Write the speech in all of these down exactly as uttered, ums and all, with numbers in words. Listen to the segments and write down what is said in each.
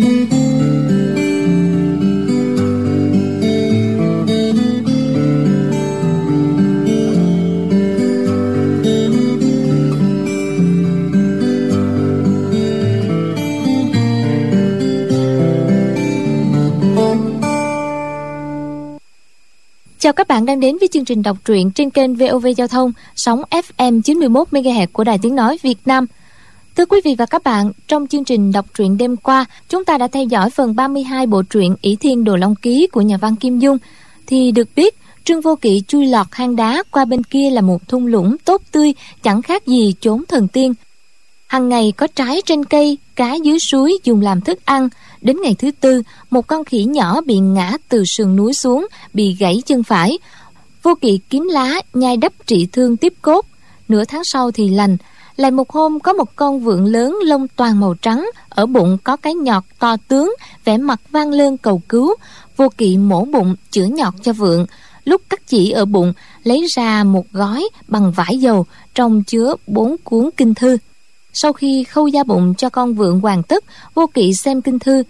Chào các bạn đang đến với chương trình đọc truyện trên kênh vê o vê Giao thông, sóng ép em chín mươi mốt mê ga héc của Đài Tiếng nói Việt Nam. Thưa quý vị và các bạn, trong chương trình đọc truyện đêm qua, chúng ta đã theo dõi phần ba mươi hai bộ truyện Ỷ Thiên Đồ Long Ký của nhà văn Kim Dung. Thì được biết, Trương Vô Kỵ chui lọt hang đá qua bên kia là một thung lũng tốt tươi, chẳng khác gì chốn thần tiên. Hằng ngày có trái trên cây, cá dưới suối dùng làm thức ăn. Đến ngày thứ tư, một con khỉ nhỏ bị ngã từ sườn núi xuống, bị gãy chân phải. Vô Kỵ kiếm lá, nhai đắp trị thương tiếp cốt. Nửa tháng sau thì lành. Lại một hôm có một con vượn lớn lông toàn màu trắng, ở bụng có cái nhọt to tướng, vẻ mặt vang lên cầu cứu. Vô Kỵ mổ bụng, chữa nhọt cho vượn. Lúc cắt chỉ ở bụng, lấy ra một gói bằng vải dầu, trong chứa bốn cuốn kinh thư. Sau khi khâu da bụng cho con vượn hoàn tất, Vô Kỵ xem kinh thư.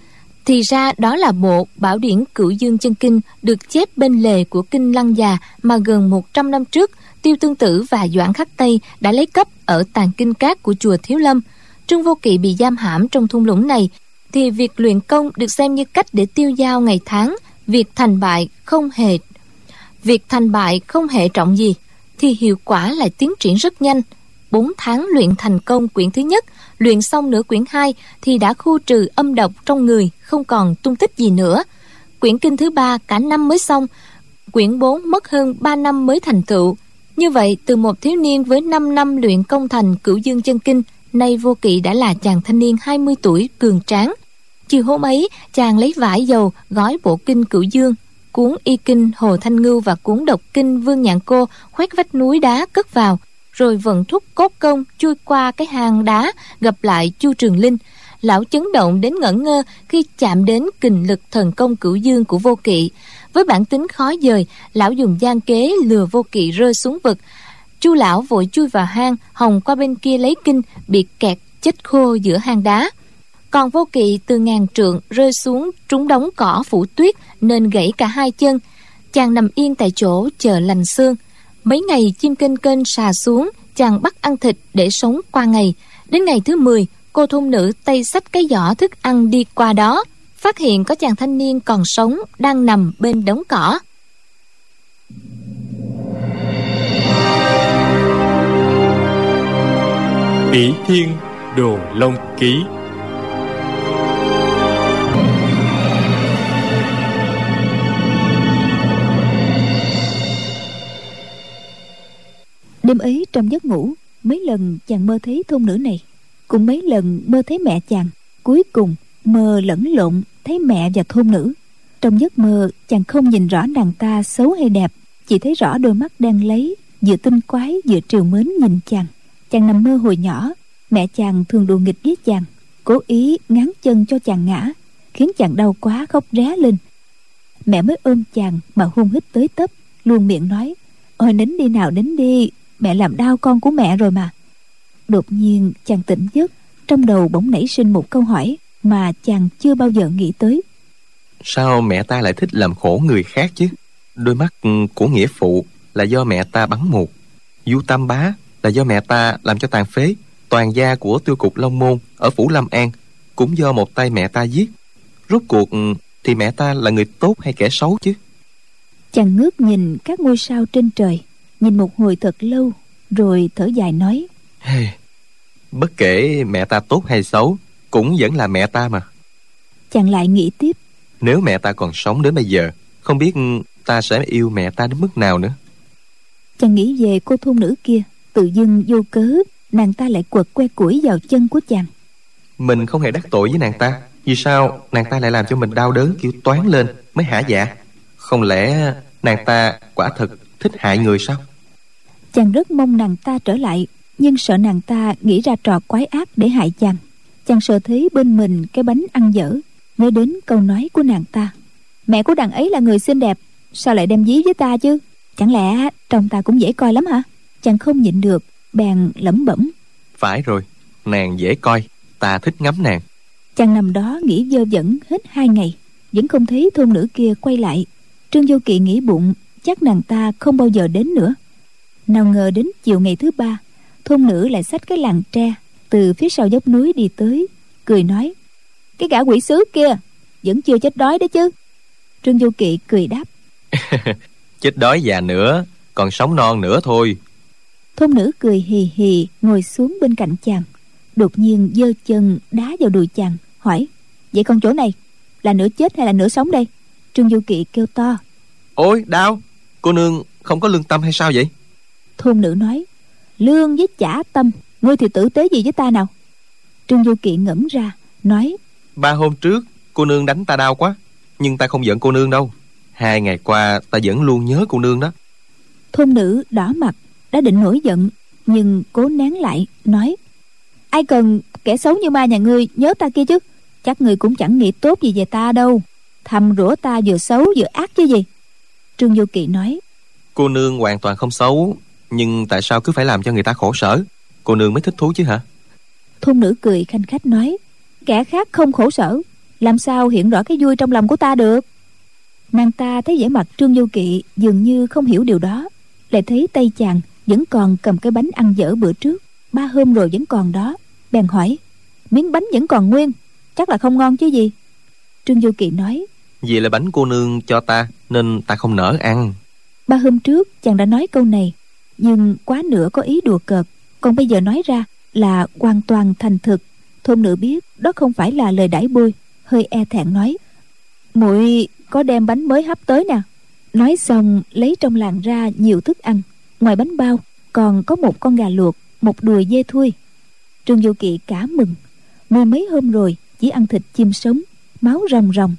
Thì ra đó là bộ Bảo điển Cửu Dương Chân Kinh, được chép bên lề của kinh Lăng Già mà gần một trăm năm trước, Tiêu Tương Tử và Doãn Khắc Tây đã lấy cấp ở tàng kinh các của chùa Thiếu Lâm. Trương Vô Kỵ bị giam hãm trong thung lũng này, thì việc luyện công được xem như cách để tiêu dao ngày tháng. Việc thành bại không hề, việc thành bại không hệ trọng gì, thì hiệu quả lại tiến triển rất nhanh. bốn tháng luyện thành công quyển thứ nhất, luyện xong nửa quyển hai thì đã khu trừ âm độc trong người, không còn tung tích gì nữa. Quyển kinh thứ ba cả năm mới xong, quyển bốn mất hơn ba năm mới thành tựu. Như vậy, từ một thiếu niên với năm năm luyện công thành Cửu Dương Chân Kinh, nay Vô Kỵ đã là chàng thanh niên hai mươi tuổi cường tráng. Chiều hôm ấy, chàng lấy vải dầu gói bộ kinh Cửu Dương, cuốn Y Kinh Hồ Thanh Ngưu và cuốn Độc Kinh Vương Nhạn Cô khoét vách núi đá cất vào, rồi vận thúc cốt công chui qua cái hang đá, gặp lại Chu Trường Linh. Lão chấn động đến ngẩn ngơ khi chạm đến kình lực thần công Cửu Dương của Vô Kỵ. Với bản tính khó dời, lão dùng gian kế lừa Vô Kỵ rơi xuống vực. Chu lão vội chui vào hang, hòng qua bên kia lấy kinh, bị kẹt chết khô giữa hang đá. Còn Vô Kỵ từ ngàn trượng rơi xuống trúng đống cỏ phủ tuyết nên gãy cả hai chân. Chàng nằm yên tại chỗ chờ lành xương. Mấy ngày chim kênh kênh sà xuống, chàng bắt ăn thịt để sống qua ngày. Đến ngày thứ mười, cô thôn nữ tay xách cái giỏ thức ăn đi qua đó, phát hiện có chàng thanh niên còn sống đang nằm bên đống cỏ. Ỷ Thiên Đồ Long Ký. Đêm ấy trong giấc ngủ, mấy lần chàng mơ thấy thôn nữ này, cũng mấy lần mơ thấy mẹ chàng. Cuối cùng mơ lẫn lộn thấy mẹ và thôn nữ. Trong giấc mơ, chàng không nhìn rõ nàng ta xấu hay đẹp, chỉ thấy rõ đôi mắt đang lấy, vừa tinh quái vừa trìu mến nhìn chàng. Chàng nằm mơ hồi nhỏ, mẹ chàng thường đùa nghịch với chàng, cố ý ngáng chân cho chàng ngã, khiến chàng đau quá khóc ré lên. Mẹ mới ôm chàng mà hôn hít tới tấp, luôn miệng nói: "Ôi nín đi nào, nín đi, mẹ làm đau con của mẹ rồi mà." Đột nhiên chàng tỉnh giấc, trong đầu bỗng nảy sinh một câu hỏi mà chàng chưa bao giờ nghĩ tới: sao mẹ ta lại thích làm khổ người khác chứ? Đôi mắt của nghĩa phụ là do mẹ ta bắn mù, du tam bá là do mẹ ta làm cho tàn phế, toàn gia của tiêu cục Long Môn ở phủ Lâm An cũng do một tay mẹ ta giết. Rốt cuộc thì mẹ ta là người tốt hay kẻ xấu chứ? Chàng ngước nhìn các ngôi sao trên trời, nhìn một hồi thật lâu, rồi thở dài nói: hey, bất kể mẹ ta tốt hay xấu, cũng vẫn là mẹ ta mà. Chàng lại nghĩ tiếp: nếu mẹ ta còn sống đến bây giờ, không biết ta sẽ yêu mẹ ta đến mức nào nữa. Chàng nghĩ về cô thôn nữ kia, tự dưng vô cớ nàng ta lại quật que củi vào chân của chàng. Mình không hề đắc tội với nàng ta, vì sao nàng ta lại làm cho mình đau đớn kiểu toán lên mới hả dạ? Không lẽ nàng ta quả thật thích hại người sao? Chàng rất mong nàng ta trở lại, nhưng sợ nàng ta nghĩ ra trò quái ác để hại chàng. Chàng sợ thấy bên mình cái bánh ăn dở, nói đến câu nói của nàng ta: mẹ của đằng ấy là người xinh đẹp, sao lại đem dí với ta chứ? Chẳng lẽ chồng ta cũng dễ coi lắm hả? Chàng không nhịn được, bèn lẩm bẩm: phải rồi, nàng dễ coi, ta thích ngắm nàng. Chàng nằm đó nghĩ dơ dẫn hết hai ngày, vẫn không thấy thôn nữ kia quay lại. Trương Vô Kỵ nghĩ bụng chắc nàng ta không bao giờ đến nữa. Nào ngờ đến chiều ngày thứ ba, thôn nữ lại xách cái làng tre từ phía sau dốc núi đi tới, cười nói: "Cái gã quỷ sứ kia vẫn chưa chết đói đấy chứ?" Trương Vô Kỵ cười đáp: "Chết đói già nữa, còn sống non nữa thôi." Thôn nữ cười hì hì ngồi xuống bên cạnh chàng, đột nhiên giơ chân đá vào đùi chàng, hỏi: "Vậy con chỗ này là nửa chết hay là nửa sống đây?" Trương Vô Kỵ kêu to: "Ôi đau, cô nương không có lương tâm hay sao vậy?" Thôn nữ nói: "Lương với chả tâm, ngươi thì tử tế gì với ta nào?" Trương Vô Kỵ ngẫm ra, nói: "Ba hôm trước cô nương đánh ta đau quá, nhưng ta không giận cô nương đâu. Hai ngày qua ta vẫn luôn nhớ cô nương đó." Thôn nữ đỏ mặt, đã định nổi giận, nhưng cố nén lại, nói: "Ai cần kẻ xấu như ma nhà ngươi nhớ ta kia chứ? Chắc ngươi cũng chẳng nghĩ tốt gì về ta đâu, thầm rủa ta vừa xấu vừa ác chứ gì." Trương Vô Kỵ nói: "Cô nương hoàn toàn không xấu, nhưng tại sao cứ phải làm cho người ta khổ sở? Cô nương mới thích thú chứ hả?" Thôn nữ cười khanh khách nói: "Kẻ khác không khổ sở, làm sao hiện rõ cái vui trong lòng của ta được?" Nàng ta thấy vẻ mặt Trương Vô Kỵ dường như không hiểu điều đó, lại thấy tay chàng vẫn còn cầm cái bánh ăn dở bữa trước, ba hôm rồi vẫn còn đó, bèn hỏi: "Miếng bánh vẫn còn nguyên, chắc là không ngon chứ gì?" Trương Vô Kỵ nói: "Vì là bánh cô nương cho ta nên ta không nỡ ăn." Ba hôm trước chàng đã nói câu này, nhưng quá nửa có ý đùa cợt, còn bây giờ nói ra là hoàn toàn thành thực. Thôn nữ biết đó không phải là lời đãi bôi, hơi e thẹn nói: "Muội có đem bánh mới hấp tới nè." Nói xong lấy trong làng ra nhiều thức ăn, ngoài bánh bao còn có một con gà luộc, một đùi dê thui. Trương Vô Kỵ cả mừng, mười mấy hôm rồi chỉ ăn thịt chim sống, máu ròng ròng,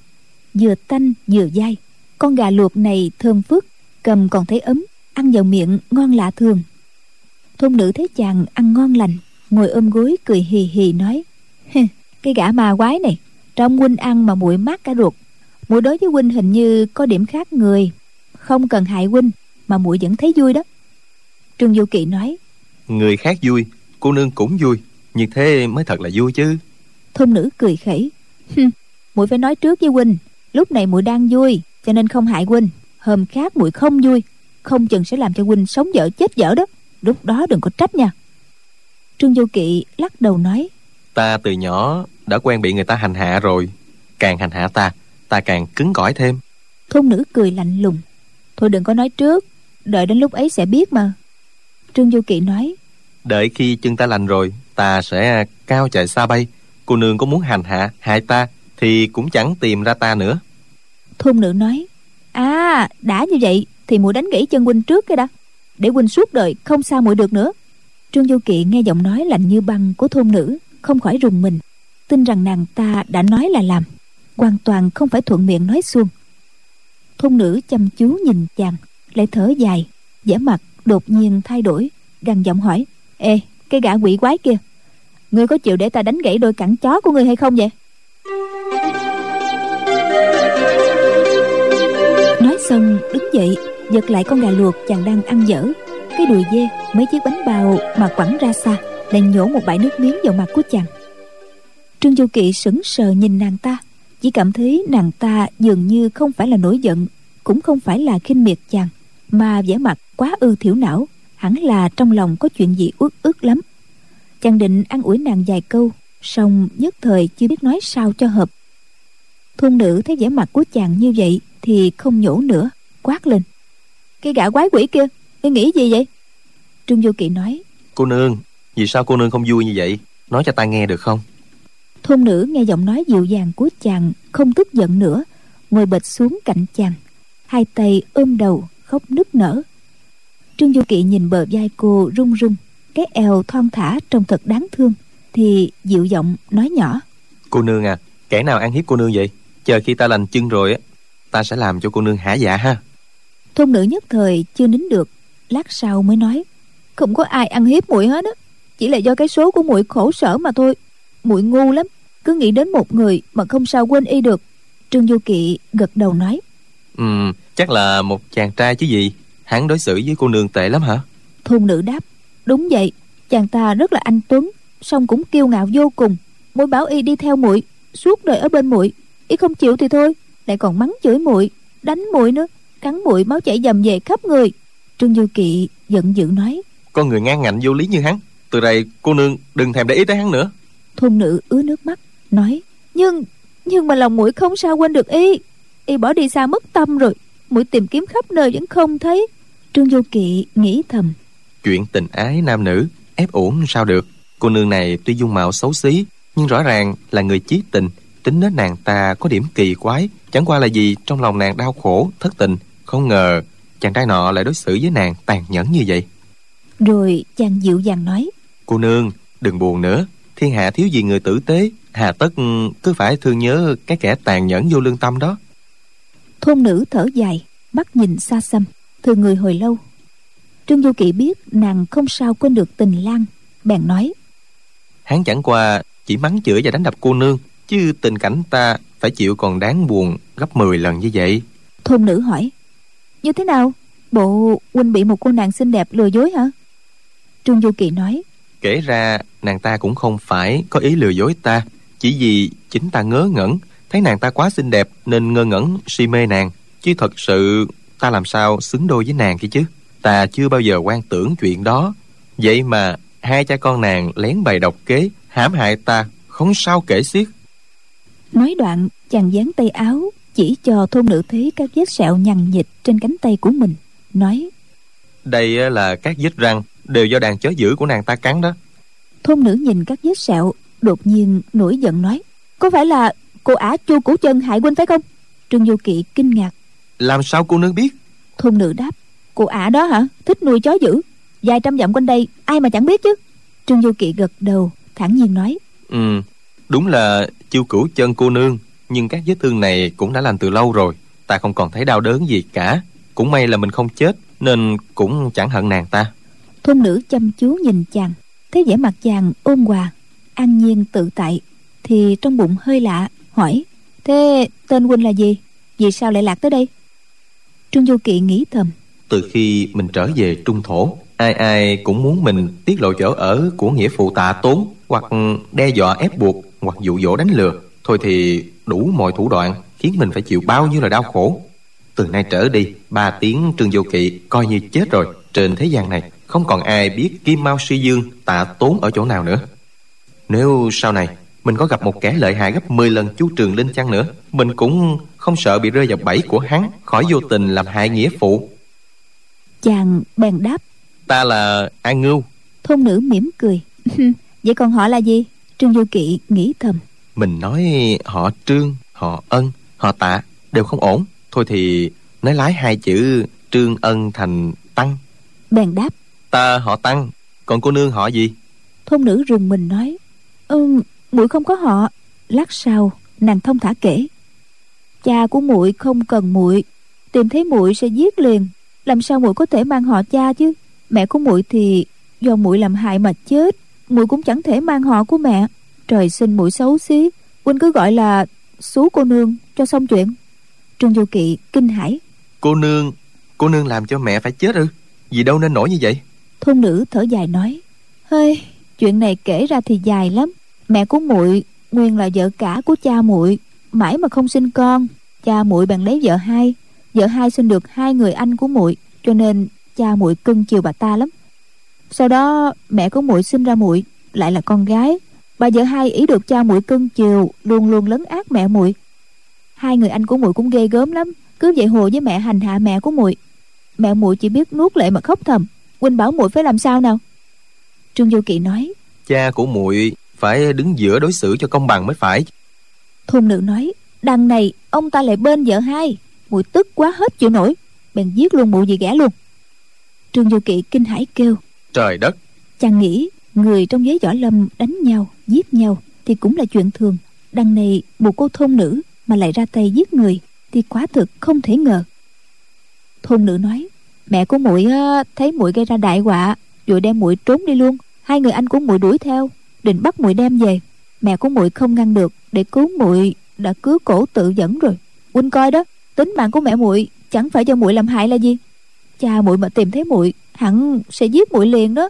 vừa tanh vừa dai. Con gà luộc này thơm phức, cầm còn thấy ấm, ăn vào miệng ngon lạ thường. Thôn nữ thấy chàng ăn ngon lành, ngồi ôm gối cười hì hì nói: "Cái gã ma quái này, trong huynh ăn mà muội mát cả ruột. Muội đối với huynh hình như có điểm khác người, không cần hại huynh mà muội vẫn thấy vui đó." Trương Vô Kỵ nói: "Người khác vui, cô nương cũng vui, như thế mới thật là vui chứ." Thôn nữ cười khẩy: "Muội phải nói trước với huynh, lúc này muội đang vui cho nên không hại huynh. Hôm khác muội không vui, không chừng sẽ làm cho huynh sống dở chết dở đó, lúc đó đừng có trách nha." Trương Vô Kỵ lắc đầu nói: "Ta từ nhỏ đã quen bị người ta hành hạ rồi, càng hành hạ ta, ta càng cứng cỏi thêm." Thôn nữ cười lạnh lùng: "Thôi đừng có nói trước, đợi đến lúc ấy sẽ biết mà." Trương Vô Kỵ nói: "Đợi khi chân ta lành rồi, ta sẽ cao chạy xa bay. Cô nương có muốn hành hạ hại ta thì cũng chẳng tìm ra ta nữa." Thôn nữ nói: "À, đã như vậy thì muội đánh gãy chân huynh trước cái đã, để huynh suốt đời không sao muội được nữa." Trương Vô Kỵ nghe giọng nói lạnh như băng của thôn nữ, không khỏi rùng mình, tin rằng nàng ta đã nói là làm, hoàn toàn không phải thuận miệng nói suông. Thôn nữ chăm chú nhìn chàng, lại thở dài, vẻ mặt đột nhiên thay đổi, gằn giọng hỏi: "Ê, cái gã quỷ quái kia, ngươi có chịu để ta đánh gãy đôi cẳng chó của ngươi hay không vậy?" Nói xong đứng dậy, giật lại con gà luộc chàng đang ăn dở, cái đùi dê, mấy chiếc bánh bao mà quẳng ra xa, lại nhổ một bãi nước miếng vào mặt của chàng. Trương Vô Kỵ sững sờ nhìn nàng ta, chỉ cảm thấy nàng ta dường như không phải là nổi giận, cũng không phải là khinh miệt chàng, mà vẻ mặt quá ư thiểu não, hẳn là trong lòng có chuyện gì uất ức lắm. Chàng định an ủi nàng vài câu, song nhất thời chưa biết nói sao cho hợp. Thôn nữ thấy vẻ mặt của chàng như vậy thì không nhổ nữa, quát lên: "Cái gã quái quỷ kia, ngươi nghĩ gì vậy?" Trương Vô Kỵ nói: "Cô nương, vì sao cô nương không vui như vậy? Nói cho ta nghe được không?" Thôn nữ nghe giọng nói dịu dàng của chàng, không tức giận nữa, ngồi bệt xuống cạnh chàng, hai tay ôm đầu, khóc nức nở. Trương Vô Kỵ nhìn bờ vai cô run run, cái eo thon thả trông thật đáng thương, thì dịu giọng nói nhỏ: "Cô nương à, kẻ nào ăn hiếp cô nương vậy? Chờ khi ta lành chân rồi á, ta sẽ làm cho cô nương hả dạ ha." Thôn nữ nhất thời chưa nín được, lát sau mới nói: "Không có ai ăn hiếp muội hết á, chỉ là do cái số của muội khổ sở mà thôi. Muội ngu lắm, cứ nghĩ đến một người mà không sao quên y được." Trương Vô Kỵ gật đầu nói: "Ừ, chắc là một chàng trai chứ gì, hắn đối xử với cô nương tệ lắm hả?" Thôn nữ đáp: "Đúng vậy, chàng ta rất là anh tuấn, song cũng kiêu ngạo vô cùng. Muội bảo y đi theo muội, suốt đời ở bên muội, y không chịu thì thôi, lại còn mắng chửi muội, đánh muội nữa, cắn muội máu chảy dầm về khắp người. Trương Vô Kỵ giận dữ nói: Con người ngang ngạnh vô lý như hắn, từ đây cô nương đừng thèm để ý tới hắn nữa. Thôn nữ ứa nước mắt nói: nhưng nhưng mà lòng muội không sao quên được y, y bỏ đi xa mất tâm rồi, muội tìm kiếm khắp nơi vẫn không thấy. Trương Vô Kỵ nghĩ thầm: chuyện tình ái nam nữ ép uổng sao được, cô nương này tuy dung mạo xấu xí nhưng rõ ràng là người chí tình, tính nết nàng ta có điểm kỳ quái, chẳng qua là gì trong lòng nàng đau khổ thất tình, không ngờ chàng trai nọ lại đối xử với nàng tàn nhẫn như vậy. Rồi chàng dịu dàng nói: Cô nương đừng buồn nữa, thiên hạ thiếu gì người tử tế, hà tất cứ phải thương nhớ cái kẻ tàn nhẫn vô lương tâm đó. Thôn nữ thở dài, mắt nhìn xa xăm, thương người hồi lâu. Trương Vô Kỵ biết nàng không sao quên được tình lang, bèn nói: Hắn chẳng qua chỉ mắng chửi và đánh đập cô nương, chứ tình cảnh ta phải chịu còn đáng buồn gấp mười lần như vậy. Thôn nữ hỏi: Như thế nào? Bộ huynh bị một cô nàng xinh đẹp lừa dối hả? Trương Vô Kỵ nói: Kể ra nàng ta cũng không phải có ý lừa dối ta, chỉ vì chính ta ngớ ngẩn, thấy nàng ta quá xinh đẹp nên ngơ ngẩn si mê nàng, chứ thật sự ta làm sao xứng đôi với nàng kia chứ. Ta chưa bao giờ quan tưởng chuyện đó, vậy mà hai cha con nàng lén bày độc kế hãm hại ta không sao kể xiết. Nói đoạn chàng dán tay áo chỉ cho thôn nữ thấy các vết sẹo nhằn nhịt trên cánh tay của mình, nói: Đây là các vết răng, đều do đàn chó dữ của nàng ta cắn đó. Thôn nữ nhìn các vết sẹo, đột nhiên nổi giận nói: Có phải là cô ả Chu Cửu Chân hại huynh phải không? Trương Vô Kỵ kinh ngạc: Làm sao cô nương biết? Thôn nữ đáp: Cô ả đó hả, thích nuôi chó dữ, vài trăm dặm quanh đây ai mà chẳng biết chứ. Trương Vô Kỵ gật đầu thản nhiên nói: Ừ, đúng là Chu Cửu Chân cô nương, nhưng các vết thương này cũng đã lành từ lâu rồi, ta không còn thấy đau đớn gì cả, cũng may là mình không chết nên cũng chẳng hận nàng ta. Thôn nữ chăm chú nhìn chàng, thấy vẻ mặt chàng ôn hòa an nhiên tự tại thì trong bụng hơi lạ, hỏi: Thế tên huynh là gì, vì sao lại lạc tới đây? Trương Vô Kỵ nghĩ thầm: Từ khi mình trở về trung thổ, ai ai cũng muốn mình tiết lộ chỗ ở của nghĩa phụ Tạ Tốn, hoặc đe dọa ép buộc, hoặc dụ dỗ đánh lừa, thôi thì đủ mọi thủ đoạn khiến mình phải chịu bao nhiêu là đau khổ. Từ nay trở đi, ba tiếng Trương Vô Kỵ coi như chết rồi. Trên thế gian này không còn ai biết Kim Mao Suy Dương Tạ Tốn ở chỗ nào nữa. Nếu sau này mình có gặp một kẻ lợi hại gấp mười lần Chu Trường Linh chăng nữa, mình cũng không sợ bị rơi vào bẫy của hắn, khỏi vô tình làm hại nghĩa phụ. Chàng bèn đáp: Ta là An Ngưu. Thôn nữ mỉm cười: Vậy còn họ là gì? Trương Vô Kỵ nghĩ thầm: Mình nói họ Trương, họ Ân, họ Tạ đều không ổn, thôi thì nói lái hai chữ Trương Ân thành Tăng. Bèn đáp: Ta họ Tăng, còn cô nương họ gì? Thôn nữ rùng mình nói: Ừ, muội không có họ. Lát sau nàng thông thả kể: Cha của muội không cần muội, tìm thấy muội sẽ giết liền, làm sao muội có thể mang họ cha chứ? Mẹ của muội thì do muội làm hại mà chết, muội cũng chẳng thể mang họ của mẹ. Trời sinh muội xấu xí, huynh cứ gọi là xú cô nương cho xong chuyện. Trương Vô Kỵ kinh hãi: Cô nương, cô nương làm cho mẹ phải chết ư? Vì đâu nên nổi như vậy? Thôn nữ thở dài nói: Hơi, chuyện này kể ra thì dài lắm. Mẹ của muội nguyên là vợ cả của cha muội, mãi mà không sinh con, cha muội bèn lấy vợ hai. Vợ hai sinh được hai người anh của muội, cho nên cha muội cưng chiều bà ta lắm. Sau đó mẹ của muội sinh ra muội, lại là con gái. Bà vợ hai ý được cha muội cưng chiều, luôn luôn lấn át mẹ muội. Hai người anh của muội cũng ghê gớm lắm, cứ vậy hồ với mẹ, hành hạ mẹ của muội. Mẹ muội chỉ biết nuốt lệ mà khóc thầm. Huynh bảo muội phải làm sao nào? Trương Vô Kỵ nói: Cha của muội phải đứng giữa đối xử cho công bằng mới phải. Thôn nữ nói: Đằng này ông ta lại bên vợ hai, muội tức quá hết chịu nổi, bèn giết luôn muội vì ghẻ luôn. Trương Vô Kỵ kinh hãi kêu: Trời đất! Chàng nghĩ người trong giới võ lâm đánh nhau giết nhau thì cũng là chuyện thường, đằng này một cô thôn nữ mà lại ra tay giết người thì quả thực không thể ngờ. Thôn nữ nói: Mẹ của muội thấy muội gây ra đại họa, rồi đem muội trốn đi luôn. Hai người anh của muội đuổi theo, định bắt muội đem về. Mẹ của muội không ngăn được, để cứu muội đã cứu cổ tự vẫn rồi. Huynh coi đó, tính mạng của mẹ muội chẳng phải do muội làm hại là gì. Cha muội mà tìm thấy muội hẳn sẽ giết muội liền đó.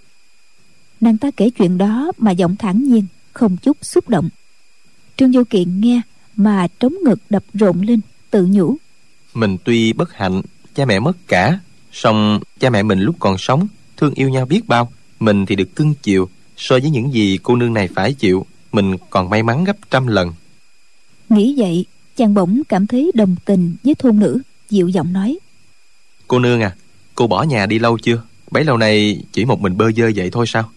Nàng ta kể chuyện đó mà giọng thản nhiên, không chút xúc động. Trương Vô Kỵ nghe mà trống ngực đập rộn lên, tự nhủ: mình tuy bất hạnh, cha mẹ mất cả, song cha mẹ mình lúc còn sống thương yêu nhau biết bao. Mình thì được cưng chiều, so với những gì cô nương này phải chịu, mình còn may mắn gấp trăm lần. Nghĩ vậy, chàng bỗng cảm thấy đồng tình với thôn nữ, dịu giọng nói: cô nương à, cô bỏ nhà đi lâu chưa? Bấy lâu nay chỉ một mình bơ vơ vậy thôi sao?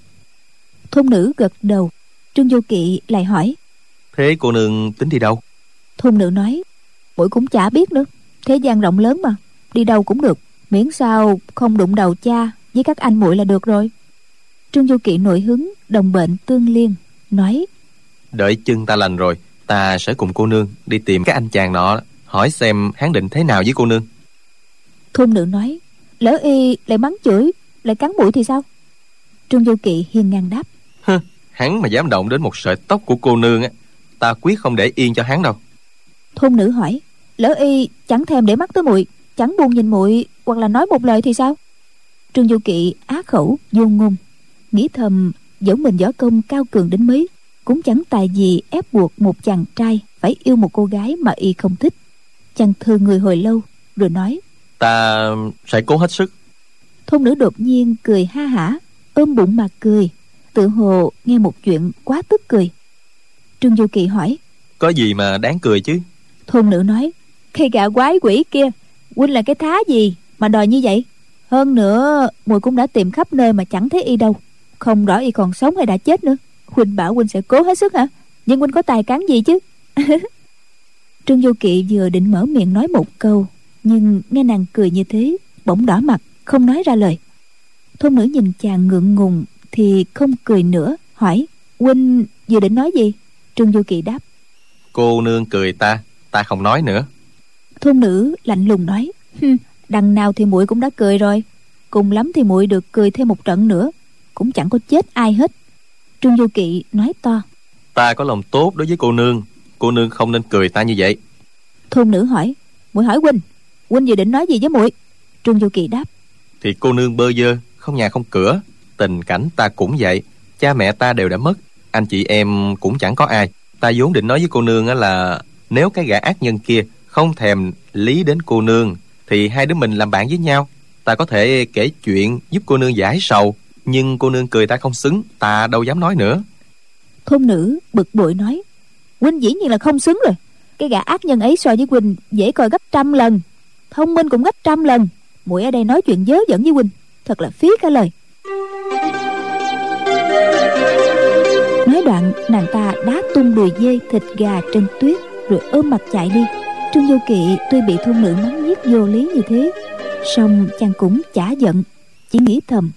Thôn nữ gật đầu. Trương Vô Kỵ lại hỏi: thế cô nương tính đi đâu? Thôn nữ nói: muội cũng chả biết nữa, thế gian rộng lớn mà, đi đâu cũng được, miễn sao không đụng đầu cha với các anh muội là được rồi. Trương Vô Kỵ nổi hứng, đồng bệnh tương liên, nói: đợi chân ta lành rồi, ta sẽ cùng cô nương đi tìm các anh chàng nọ, hỏi xem hắn định thế nào với cô nương. Thôn nữ nói: lỡ y lại mắng chửi, lại cắn mũi thì sao? Trương Vô Kỵ hiên ngang đáp: hừ, hắn mà dám động đến một sợi tóc của cô nương á, ta quyết không để yên cho hắn đâu. Thôn nữ hỏi: lỡ y chẳng thèm để mắt tới muội, chẳng buồn nhìn muội, hoặc là nói một lời thì sao? Trương Vô Kỵ á khẩu vô ngôn, nghĩ thầm dẫu mình võ công cao cường đến mấy cũng chẳng tài gì ép buộc một chàng trai phải yêu một cô gái mà y không thích. Chàng thừ người hồi lâu rồi nói: ta sẽ cố hết sức. Thôn nữ đột nhiên cười ha hả, ôm bụng mà cười, tự hồ nghe một chuyện quá tức cười. Trương Vô Kỵ hỏi: có gì mà đáng cười chứ? Thôn nữ nói: cây gà quái quỷ kia, huynh là cái thá gì mà đòi như vậy? Hơn nữa muội cũng đã tìm khắp nơi mà chẳng thấy y đâu, không rõ y còn sống hay đã chết nữa. Huynh bảo huynh sẽ cố hết sức hả? Nhưng huynh có tài cán gì chứ? Trương Vô Kỵ vừa định mở miệng nói một câu, nhưng nghe nàng cười như thế, bỗng đỏ mặt không nói ra lời. Thôn nữ nhìn chàng ngượng ngùng thì không cười nữa, hỏi: huynh vừa định nói gì? Trương Vô Kỵ đáp: cô nương cười ta, ta không nói nữa. Thôn nữ lạnh lùng nói: đằng nào thì muội cũng đã cười rồi, cùng lắm thì muội được cười thêm một trận nữa, cũng chẳng có chết ai hết. Trương Vô Kỵ nói to: ta có lòng tốt đối với cô nương, cô nương không nên cười ta như vậy. Thôn nữ hỏi: muội hỏi huynh, huynh vừa định nói gì với muội? Trương Vô Kỵ đáp: thì cô nương bơ vơ, không nhà không cửa, tình cảnh ta cũng vậy, cha mẹ ta đều đã mất, anh chị em cũng chẳng có ai. Ta vốn định nói với cô nương là nếu cái gã ác nhân kia không thèm lý đến cô nương thì hai đứa mình làm bạn với nhau, ta có thể kể chuyện giúp cô nương giải sầu. Nhưng cô nương cười ta không xứng, ta đâu dám nói nữa. Thôn nữ bực bội nói: huynh dĩ nhiên là không xứng rồi, cái gã ác nhân ấy so với huynh dễ coi gấp trăm lần, thông minh cũng gấp trăm lần. Muội ở đây nói chuyện dớ dẫn với huynh, thật là phí cả lời. Nói đoạn, nàng ta đá tung đùi dê thịt gà trên tuyết rồi ôm mặt chạy đi. Trương Vô Kỵ tuy bị thôn nữ mắng nhiếc vô lý như thế, song chàng cũng chả giận, chỉ nghĩ thầm: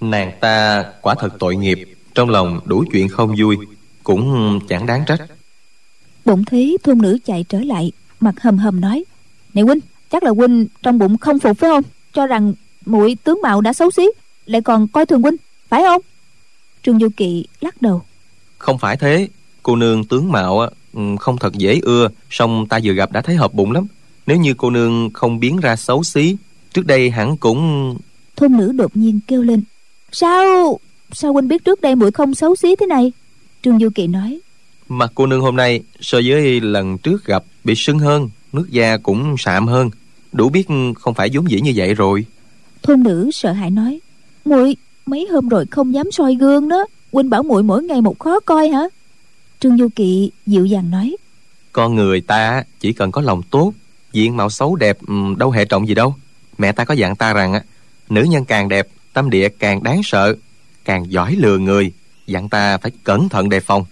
nàng ta quả thật tội nghiệp, trong lòng đủ chuyện không vui, cũng chẳng đáng trách. Bỗng thấy thôn nữ chạy trở lại, mặt hầm hầm nói: này huynh, chắc là huynh trong bụng không phục phải không? Cho rằng muội tướng mạo đã xấu xí, lại còn coi thường huynh, phải không? Trương Vô Kỵ lắc đầu: không phải thế, cô nương tướng mạo không thật dễ ưa, song ta vừa gặp đã thấy hợp bụng lắm. Nếu như cô nương không biến ra xấu xí, trước đây hẳn cũng... Thôn nữ đột nhiên kêu lên: Sao Sao huynh biết trước đây muội không xấu xí thế này? Trương Vô Kỵ nói: mặt cô nương hôm nay so với lần trước gặp bị sưng hơn, nước da cũng sạm hơn, đủ biết không phải vốn dĩ như vậy rồi. Thôn nữ sợ hãi nói: muội mấy hôm rồi không dám soi gương đó, huynh bảo muội mỗi ngày một khó coi hả? Trương Vô Kỵ dịu dàng nói: con người ta chỉ cần có lòng tốt, diện mạo xấu đẹp đâu hệ trọng gì đâu. Mẹ ta có dặn ta rằng nữ nhân càng đẹp, tâm địa càng đáng sợ, càng giỏi lừa người, dặn ta phải cẩn thận đề phòng.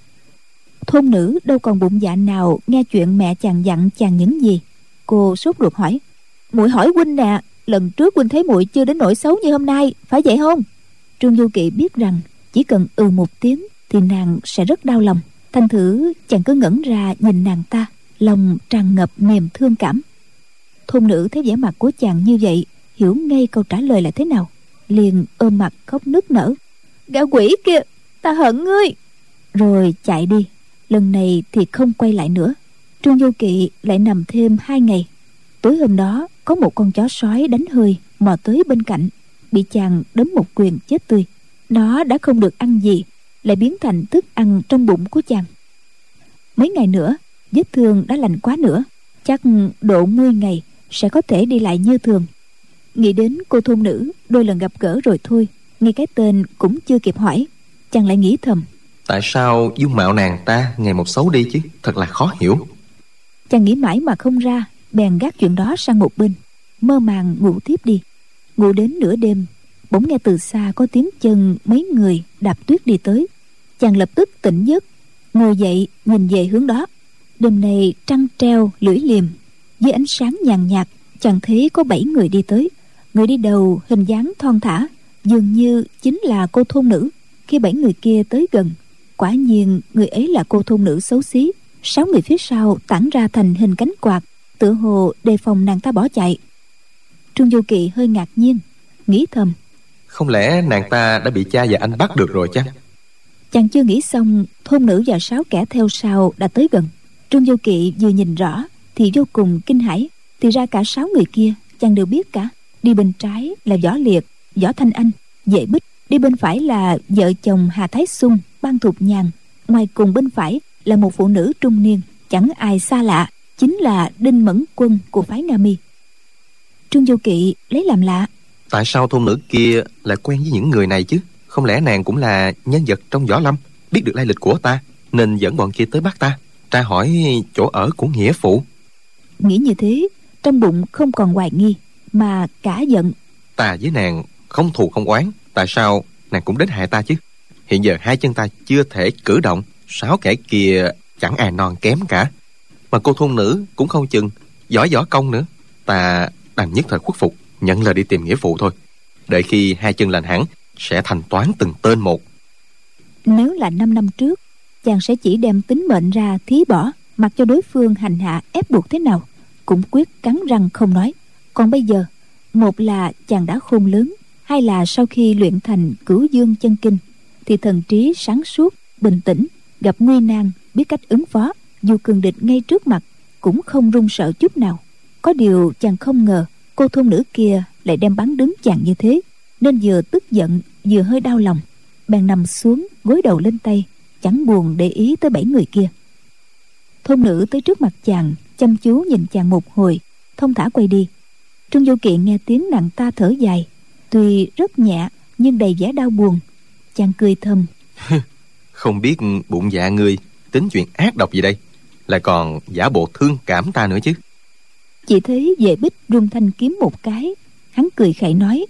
Thôn nữ đâu còn bụng dạ nào nghe chuyện mẹ chàng dặn chàng những gì, cô sốt ruột hỏi: muội hỏi huynh nè, lần trước huynh thấy muội chưa đến nỗi xấu như hôm nay, phải vậy không? Trương Vô Kỵ biết rằng chỉ cần ừ một tiếng thì nàng sẽ rất đau lòng, thành thử chàng cứ ngẩn ra nhìn nàng ta, lòng tràn ngập niềm thương cảm. Thôn nữ thấy vẻ mặt của chàng như vậy, hiểu ngay câu trả lời là thế nào, liền ôm mặt khóc nức nở: gã quỷ kia, ta hận ngươi! Rồi chạy đi. Lần này thì không quay lại nữa. Trương Vô Kỵ lại nằm thêm hai ngày. Tối hôm đó, có một con chó sói đánh hơi mò tới bên cạnh, bị chàng đấm một quyền chết tươi. Nó đã không được ăn gì, lại biến thành thức ăn trong bụng của chàng. Mấy ngày nữa, vết thương đã lành quá nữa, chắc độ mười ngày sẽ có thể đi lại như thường. Nghĩ đến cô thôn nữ đôi lần gặp gỡ rồi thôi, ngay cái tên cũng chưa kịp hỏi, chàng lại nghĩ thầm: tại sao dung mạo nàng ta ngày một xấu đi chứ, thật là khó hiểu. Chàng nghĩ mãi mà không ra, bèn gác chuyện đó sang một bên, mơ màng ngủ tiếp đi. Ngủ đến nửa đêm, bỗng nghe từ xa có tiếng chân mấy người đạp tuyết đi tới. Chàng lập tức tỉnh giấc, ngồi dậy nhìn về hướng đó. Đêm nay trăng treo lưỡi liềm, dưới ánh sáng nhàn nhạt, chàng thấy có bảy người đi tới. Người đi đầu hình dáng thon thả, dường như chính là cô thôn nữ. Khi bảy người kia tới gần, quả nhiên người ấy là cô thôn nữ xấu xí. Sáu người phía sau tản ra thành hình cánh quạt, tựa hồ đề phòng nàng ta bỏ chạy. Trương Vô Kỵ hơi ngạc nhiên, nghĩ thầm: không lẽ nàng ta đã bị cha và anh bắt được rồi chăng? Chàng chưa nghĩ xong, thôn nữ và sáu kẻ theo sau đã tới gần. Trương Vô Kỵ vừa nhìn rõ thì vô cùng kinh hãi. Thì ra cả sáu người kia chàng đều biết cả. Đi bên trái là Võ Liệt, Võ Thanh Anh, Dễ Bích. Đi bên phải là vợ chồng Hà Thái Xuân, Ban Thục Nhàn. Ngoài cùng bên phải là một phụ nữ trung niên, chẳng ai xa lạ, chính là Đinh Mẫn Quân của phái Nga Mi. Trương Vô Kỵ lấy làm lạ: tại sao thôn nữ kia lại quen với những người này chứ? Không lẽ nàng cũng là nhân vật trong võ lâm, biết được lai lịch của ta nên dẫn bọn kia tới bắt ta, tra hỏi chỗ ở của nghĩa phụ? Nghĩ như thế, trong bụng không còn hoài nghi mà cả giận: ta với nàng không thù không oán, tại sao nàng cũng đến hại ta chứ? Hiện giờ hai chân ta chưa thể cử động, sáu kẻ kia chẳng ai non kém cả, mà cô thôn nữ cũng không chừng giỏi võ công nữa. Ta đành nhất thời khuất phục, nhận lời đi tìm nghĩa phụ thôi. Đợi khi hai chân lành hẳn sẽ thành toán từng tên một. Nếu là năm năm trước, chàng sẽ chỉ đem tính mệnh ra thí bỏ, mặc cho đối phương hành hạ ép buộc thế nào cũng quyết cắn răng không nói. Còn bây giờ, một là chàng đã khôn lớn, hai là sau khi luyện thành Cửu Dương Chân Kinh thì thần trí sáng suốt, bình tĩnh, gặp nguy nan biết cách ứng phó, dù cường địch ngay trước mặt cũng không run sợ chút nào. Có điều chàng không ngờ cô thôn nữ kia lại đem bắn đứng chàng như thế, nên vừa tức giận vừa hơi đau lòng, bèn nằm xuống gối đầu lên tay, chẳng buồn để ý tới bảy người kia. Thôn nữ tới trước mặt chàng, chăm chú nhìn chàng một hồi, thông thả quay đi. Trương Vô Kỵ nghe tiếng nàng ta thở dài, tuy rất nhẹ nhưng đầy vẻ đau buồn. Chàng cười thầm: không biết bụng dạ ngươi tính chuyện ác độc gì đây, lại còn giả bộ thương cảm ta nữa chứ. Chỉ thấy Dễ Bích rung thanh kiếm một cái, hắn cười khẩy nói: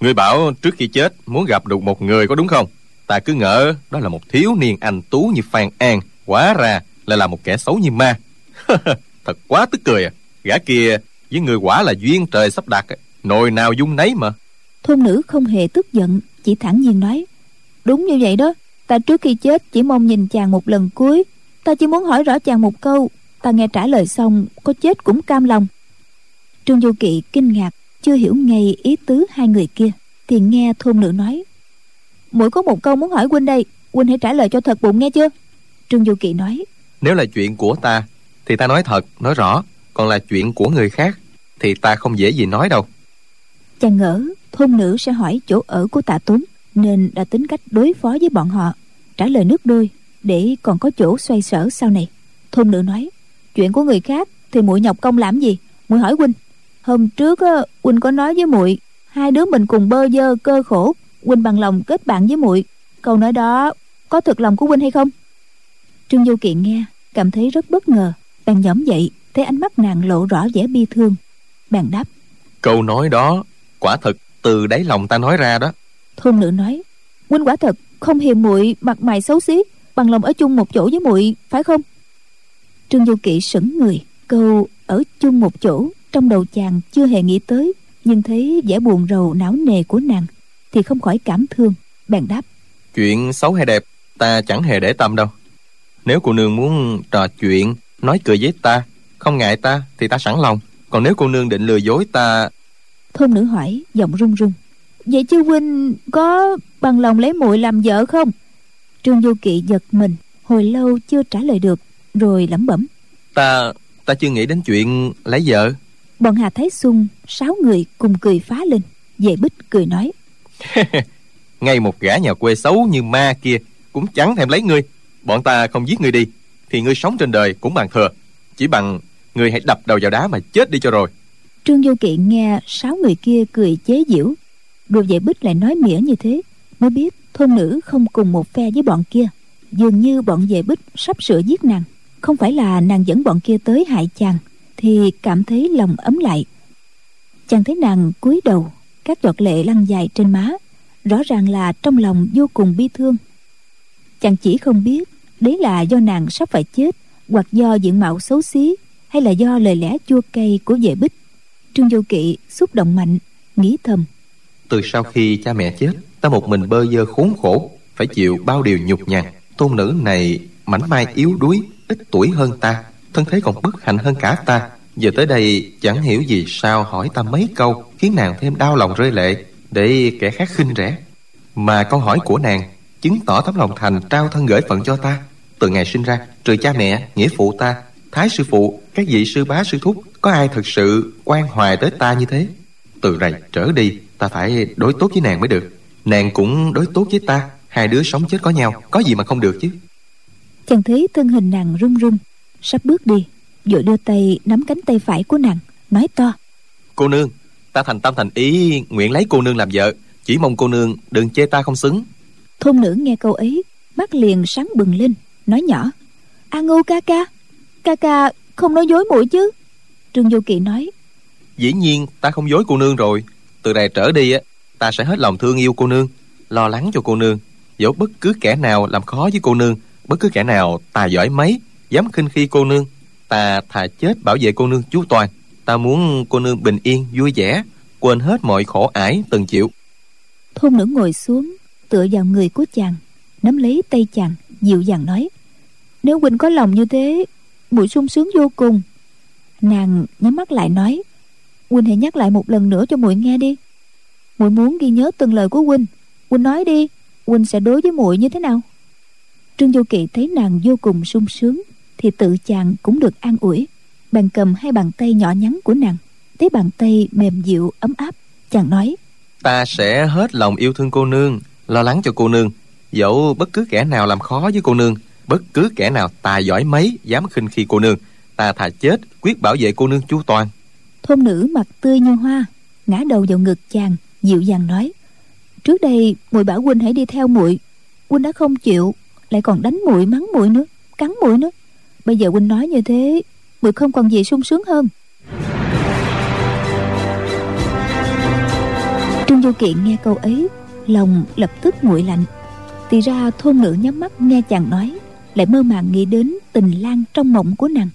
ngươi bảo trước khi chết muốn gặp được một người có đúng không? Ta cứ ngỡ đó là một thiếu niên anh tú như Phan An, hóa ra lại là một kẻ xấu như ma. Thật quá tức cười à. Gã kia với người quả là duyên trời sắp đặt, nồi nào dung nấy mà. Thôn nữ không hề tức giận, chỉ thản nhiên nói: đúng như vậy đó, ta trước khi chết chỉ mong nhìn chàng một lần cuối, ta chỉ muốn hỏi rõ chàng một câu, ta nghe trả lời xong có chết cũng cam lòng. Trương Vô Kỵ kinh ngạc, chưa hiểu ngay ý tứ hai người kia, thì nghe thôn nữ nói: mỗi có một câu muốn hỏi huynh đây, huynh hãy trả lời cho thật bụng nghe chưa. Trương Vô Kỵ nói: nếu là chuyện của ta thì ta nói thật, nói rõ, còn là chuyện của người khác thì ta không dễ gì nói đâu. Chàng ngỡ thôn nữ sẽ hỏi chỗ ở của Tà Tốn, nên đã tính cách đối phó với bọn họ, trả lời nước đôi để còn có chỗ xoay sở sau này. Thôn nữ nói: chuyện của người khác thì muội nhọc công làm gì, muội hỏi huynh. Hôm trước huynh có nói với muội hai đứa mình cùng bơ vơ cơ khổ, huynh bằng lòng kết bạn với muội, câu nói đó có thực lòng của huynh hay không? Trương Vô Kỵ nghe cảm thấy rất bất ngờ, bèn nhõm dậy, thấy ánh mắt nàng lộ rõ vẻ bi thương, bèn đáp: câu nói đó quả thật từ đáy lòng ta nói ra đó. Thôn nữ nói: huynh quả thật không hiềm muội mặt mày xấu xí, bằng lòng ở chung một chỗ với muội phải không? Trương Vô Kỵ sững người, câu ở chung một chỗ trong đầu chàng chưa hề nghĩ tới, nhưng thấy vẻ buồn rầu não nề của nàng thì không khỏi cảm thương, bèn đáp: chuyện xấu hay đẹp ta chẳng hề để tâm đâu, nếu cô nương muốn trò chuyện nói cười với ta, không ngại ta thì ta sẵn lòng, còn nếu cô nương định lừa dối ta. Thôn nữ hỏi giọng run run: vậy chứ huynh có bằng lòng lấy muội làm vợ không? Trương Vô Kỵ giật mình, hồi lâu chưa trả lời được, rồi lẩm bẩm: ta ta chưa nghĩ đến chuyện lấy vợ. Bọn Hà Thái Xuân sáu người cùng cười phá lên. Dễ Bích cười nói: ngay một gã nhà quê xấu như ma kia cũng chẳng thèm lấy ngươi, bọn ta không giết ngươi đi, thì ngươi sống trên đời cũng bằng thừa. Chỉ bằng ngươi hãy đập đầu vào đá mà chết đi cho rồi. Trương Vô Kỵ nghe sáu người kia cười chế giễu, Đồ Dễ Bích lại nói mỉa như thế, mới biết thôn nữ không cùng một phe với bọn kia. Dường như bọn Dễ Bích sắp sửa giết nàng, không phải là nàng dẫn bọn kia tới hại chàng, thì cảm thấy lòng ấm lại. Chàng thấy nàng cúi đầu, các giọt lệ lăn dài trên má, rõ ràng là trong lòng vô cùng bi thương. Chàng chỉ không biết đấy là do nàng sắp phải chết, hoặc do diện mạo xấu xí, hay là do lời lẽ chua cay của Dễ Bích. Trương Vô Kỵ xúc động mạnh, nghĩ thầm: từ sau khi cha mẹ chết, ta một mình bơ vơ khốn khổ, phải chịu bao điều nhục nhằn. Tôn nữ này mảnh mai yếu đuối, ít tuổi hơn ta, thân thế còn bất hạnh hơn cả ta. Giờ tới đây chẳng hiểu vì sao hỏi ta mấy câu, khiến nàng thêm đau lòng rơi lệ, để kẻ khác khinh rẻ. Mà câu hỏi của nàng chứng tỏ tấm lòng thành trao thân gửi phận cho ta. Từ ngày sinh ra, trừ cha mẹ, nghĩa phụ ta, thái sư phụ, các vị sư bá sư thúc, có ai thật sự quan hoài tới ta như thế. Từ này trở đi, ta phải đối tốt với nàng mới được. Nàng cũng đối tốt với ta, hai đứa sống chết có nhau, có gì mà không được chứ. Chàng thấy thân hình nàng run run, sắp bước đi, vội đưa tay nắm cánh tay phải của nàng, nói to: cô nương, ta thành tâm thành ý nguyện lấy cô nương làm vợ, chỉ mong cô nương đừng chê ta không xứng. Thôn nữ nghe câu ấy, mắt liền sáng bừng lên, nói nhỏ: A Ngưu ca ca, ca ca không nói dối muội chứ? Trương Vô Kỵ nói: dĩ nhiên ta không dối cô nương rồi. Từ này trở đi á, ta sẽ hết lòng thương yêu cô nương, lo lắng cho cô nương. Dẫu bất cứ kẻ nào làm khó với cô nương, bất cứ kẻ nào tà giỏi mấy, dám khinh khi cô nương, ta thà chết bảo vệ cô nương chu toàn. Ta muốn cô nương bình yên vui vẻ, quên hết mọi khổ ải từng chịu. Thôn nữ ngồi xuống, tựa vào người của chàng, nắm lấy tay chàng, dịu dàng nói: nếu huynh có lòng như thế, muội sung sướng vô cùng. Nàng nhắm mắt lại nói: huynh hãy nhắc lại một lần nữa cho muội nghe đi. Muội muốn ghi nhớ từng lời của huynh. Huynh nói đi, huynh sẽ đối với muội như thế nào? Trương Vô Kỵ thấy nàng vô cùng sung sướng, thì tự chàng cũng được an ủi. Bàn cầm hai bàn tay nhỏ nhắn của nàng, thấy bàn tay mềm dịu ấm áp, chàng nói: ta sẽ hết lòng yêu thương cô nương, lo lắng cho cô nương. Dẫu bất cứ kẻ nào làm khó với cô nương, bất cứ kẻ nào tà giỏi mấy, dám khinh khi cô nương, ta thà chết quyết bảo vệ cô nương chu toàn. Thôn nữ mặt tươi như hoa, ngã đầu vào ngực chàng, dịu dàng nói: trước đây muội bảo huynh hãy đi theo muội, huynh đã không chịu, lại còn đánh muội, mắng muội nữa, cắn muội nữa. Bây giờ huynh nói như thế, muội không còn gì sung sướng hơn. Trương Vô Kỵ nghe câu ấy, lòng lập tức nguội lạnh. Thì ra thôn nữ nhắm mắt nghe chàng nói, lại mơ màng nghĩ đến tình lang trong mộng của nàng.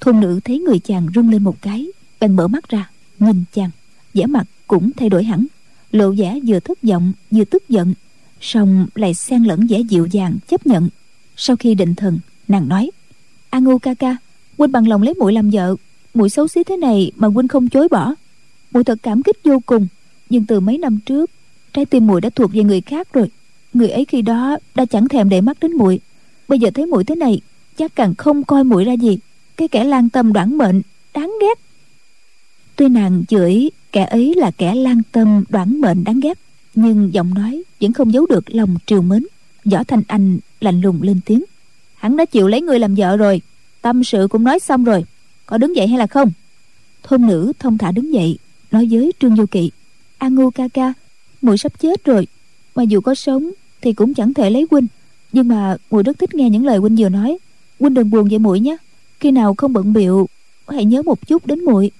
Thôn nữ thấy người chàng rung lên một cái, bèn mở mắt ra nhìn chàng, vẻ mặt cũng thay đổi hẳn, lộ vẻ vừa thất vọng vừa tức giận, song lại xen lẫn vẻ dịu dàng chấp nhận. Sau khi định thần, nàng nói: A Ngưu ca ca, huynh bằng lòng lấy muội làm vợ, muội xấu xí thế này mà huynh không chối bỏ, muội thật cảm kích vô cùng. Nhưng từ mấy năm trước, trái tim muội đã thuộc về người khác rồi. Người ấy khi đó đã chẳng thèm để mắt đến muội, bây giờ thấy muội thế này, chắc càng không coi muội ra gì. Cái kẻ lang tâm đoản mệnh, đáng ghét. Tuy nàng chửi kẻ ấy là kẻ lang tâm đoản mệnh đáng ghét, nhưng giọng nói vẫn không giấu được lòng trìu mến. Võ Thanh Anh lạnh lùng lên tiếng: hắn đã chịu lấy người làm vợ rồi, tâm sự cũng nói xong rồi, có đứng dậy hay là không? Thôn nữ thông thả đứng dậy, nói với Trương Vô Kỵ: A Ngưu ca ca, muội sắp chết rồi, mà dù có sống thì cũng chẳng thể lấy huynh. Nhưng mà muội rất thích nghe những lời huynh vừa nói, huynh đừng buồn về muội nhé. Khi nào không bận bịu, hãy nhớ một chút đến muội.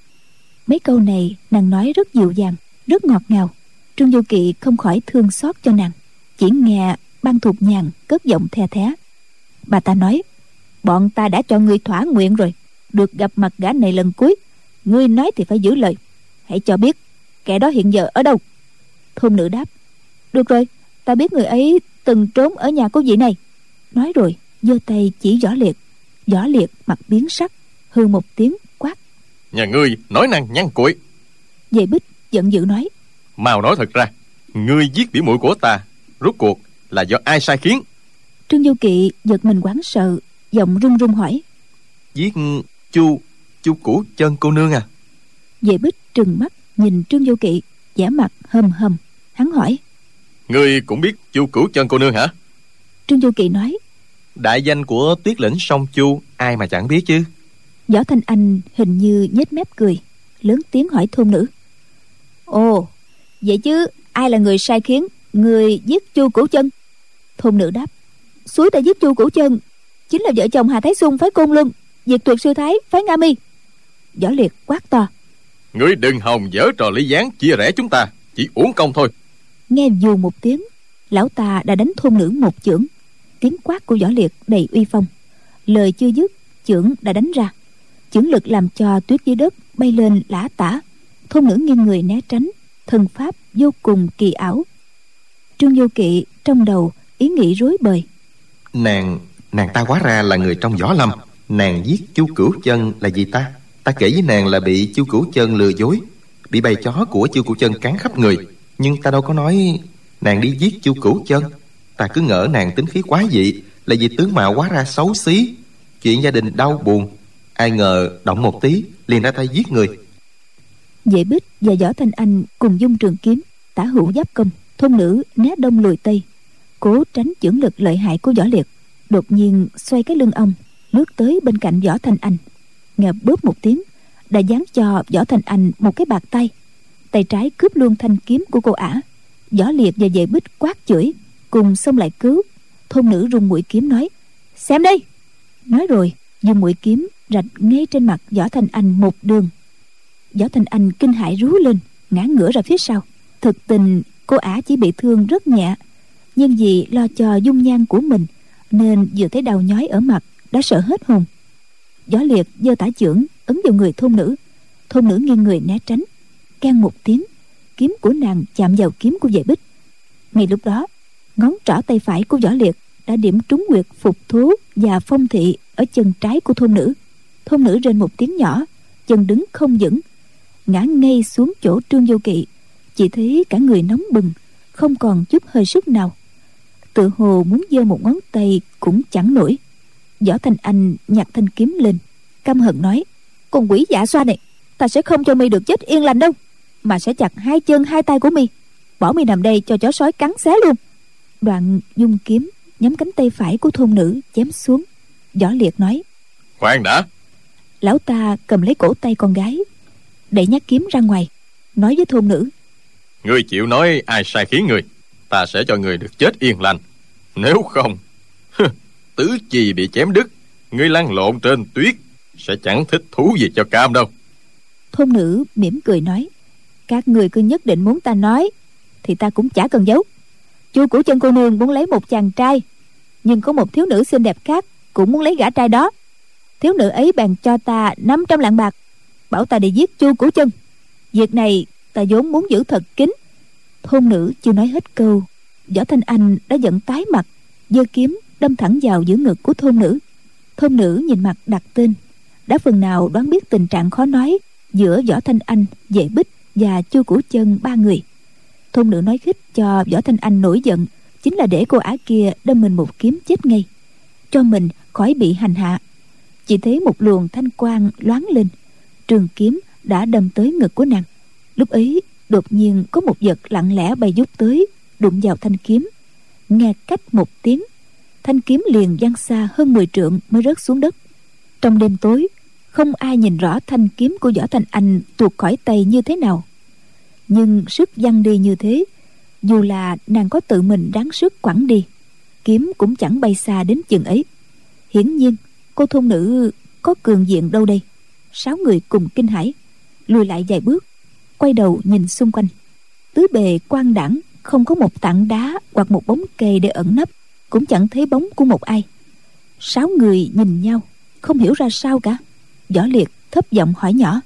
Mấy câu này nàng nói rất dịu dàng, rất ngọt ngào. Trương Vô Kỵ không khỏi thương xót cho nàng. Chỉ nghe Ban Thục Nhàn cất giọng the thé: bà ta nói: bọn ta đã cho ngươi thỏa nguyện rồi, được gặp mặt gã này lần cuối, ngươi nói thì phải giữ lời. Hãy cho biết kẻ đó hiện giờ ở đâu. Thôn nữ đáp: được rồi, ta biết người ấy từng trốn ở nhà của vị này. Nói rồi giơ tay chỉ Võ Liệt. Võ Liệt mặt biến sắc, hư một tiếng, quát: nhà ngươi nói năng nhăn cuội. Dễ Bích giận dữ nói: mau nói thật ra, ngươi giết biểu muội của ta, rốt cuộc là do ai sai khiến? Trương Vô Kỵ giật mình hoảng sợ, giọng run run hỏi: giết Chu Chu Cửu Chân cô nương à? Dễ Bích trừng mắt nhìn Trương Vô Kỵ, vẻ mặt hầm hầm. Hắn hỏi: ngươi cũng biết Chu Cửu Chân cô nương hả? Trương Vô Kỵ nói: Đại danh của Tuyết Lĩnh Song Chu ai mà chẳng biết chứ. Võ Thanh Anh hình như nhếch mép cười, lớn tiếng hỏi thôn nữ: Ồ, vậy chứ ai là người sai khiến người giết Chu Cửu Chân? Thôn nữ đáp: Suối đã giết Chu Cửu Chân chính là vợ chồng Hà Thái Xuân phái Côn Luân, diệt tuyệt sư thái phái Nga Mi. Võ Liệt quát to: Ngươi đừng hòng dở trò lý gián chia rẽ chúng ta, chỉ uổng công thôi. Nghe dù một tiếng, lão ta đã đánh thôn nữ một chưởng. Tiếng quát của Võ Liệt đầy uy phong, lời chưa dứt chưởng đã đánh ra. Chưởng lực làm cho tuyết dưới đất bay lên lả tả. Thôn nữ nghiêng người né tránh, thân pháp vô cùng kỳ ảo. Trương Vô Kỵ trong đầu ý nghĩ rối bời: Nàng, nàng ta hóa ra là người trong võ lâm. Nàng giết Chu Cửu Chân là gì ta? Ta kể với nàng là bị Chu Cửu Chân lừa dối, bị bầy chó của Chu Cửu Chân cắn khắp người, nhưng ta đâu có nói nàng đi giết Chu Cửu Chân. Ta cứ ngỡ nàng tính khí quá dị, là vì tướng mạo quá ra xấu xí, chuyện gia đình đau buồn. Ai ngờ động một tí liền ra tay giết người. Dễ Bích và Võ Thanh Anh cùng dung trường kiếm, tả hữu giáp công. Thôn nữ né đông lùi tây, cố tránh chưởng lực lợi hại của Võ Liệt. Đột nhiên xoay cái lưng ông, lướt tới bên cạnh Võ Thanh Anh. Nghe bóp một tiếng, đã giáng cho Võ Thanh Anh một cái bạt tay. Tay trái cướp luôn thanh kiếm của cô ả. Võ Liệt và Dễ Bích quát chửi, cùng xông lại cứu. Thôn nữ rung mũi kiếm nói: Xem đây! Nói rồi dùng mũi kiếm rạch ngay trên mặt Võ Thanh Anh một đường. Võ Thanh Anh kinh hãi rú lên, ngã ngửa ra phía sau. Thực tình cô ả chỉ bị thương rất nhẹ, nhưng vì lo cho dung nhan của mình nên vừa thấy đau nhói ở mặt đã sợ hết hồn. Võ Liệt giơ tả chưởng ấn vào người thôn nữ. Thôn nữ nghiêng người né tránh, keng một tiếng, kiếm của nàng chạm vào kiếm của Dễ Bích. Ngay lúc đó, ngón trỏ tay phải của Võ Liệt đã điểm trúng huyệt phục thú và phong thị ở chân trái của thôn nữ. Thôn nữ rên một tiếng nhỏ, chân đứng không vững, ngã ngay xuống chỗ Trương Vô Kỵ. Chỉ thấy cả người nóng bừng, không còn chút hơi sức nào, tự hồ muốn giơ một ngón tay cũng chẳng nổi. Võ Thanh Anh nhặt thanh kiếm lên, căm hận nói: Con quỷ dạ xoa này, ta sẽ không cho mi được chết yên lành đâu, mà sẽ chặt hai chân hai tay của mi, bỏ mi nằm đây cho chó sói cắn xé luôn. Đoạn dung kiếm nhắm cánh tay phải của thôn nữ chém xuống. Võ Liệt nói: Khoan đã. Lão ta cầm lấy cổ tay con gái, đẩy nhát kiếm ra ngoài, nói với thôn nữ: Ngươi chịu nói ai sai khiến ngươi, ta sẽ cho ngươi được chết yên lành. Nếu không, tứ chi bị chém đứt, ngươi lăn lộn trên tuyết sẽ chẳng thích thú gì cho cam đâu. Thôn nữ mỉm cười nói: Các người cứ nhất định muốn ta nói thì ta cũng chả cần giấu. Chu Cửu Chân cô nương muốn lấy một chàng trai, nhưng có một thiếu nữ xinh đẹp khác cũng muốn lấy gã trai đó. Thiếu nữ ấy bàn cho ta năm trăm lạng bạc, bảo ta đi giết Chu Cửu Chân. Việc này ta vốn muốn giữ thật kín. Thôn nữ chưa nói hết câu, Võ Thanh Anh đã giận tái mặt, giơ kiếm đâm thẳng vào giữa ngực của thôn nữ. Thôn nữ nhìn mặt đặt tên, đã phần nào đoán biết tình trạng khó nói giữa Võ Thanh Anh, Dễ Bích và Chu Cửu Chân ba người. Thôn nữ nói khích cho Võ Thanh Anh nổi giận chính là để cô ả kia đâm mình một kiếm chết ngay, cho mình khỏi bị hành hạ. Chỉ thấy một luồng thanh quang loáng lên, trường kiếm đã đâm tới ngực của nàng. Lúc ấy đột nhiên có một vật lặng lẽ bay vút tới, đụng vào thanh kiếm. Nghe cách một tiếng, thanh kiếm liền văng xa hơn mười trượng mới rớt xuống đất. Trong đêm tối, không ai nhìn rõ thanh kiếm của Võ Thanh Anh tuột khỏi tay như thế nào, nhưng sức văng đi như thế, dù là nàng có tự mình ráng sức quẳng đi, kiếm cũng chẳng bay xa đến chừng ấy. Hiển nhiên cô thôn nữ có cường diện đâu đây. Sáu người cùng kinh hãi, lùi lại vài bước, quay đầu nhìn xung quanh. Tứ bề quang đãng, không có một tảng đá hoặc một bóng cây để ẩn nấp, cũng chẳng thấy bóng của một ai. Sáu người nhìn nhau, không hiểu ra sao cả. Võ Liệt thấp giọng hỏi nhỏ: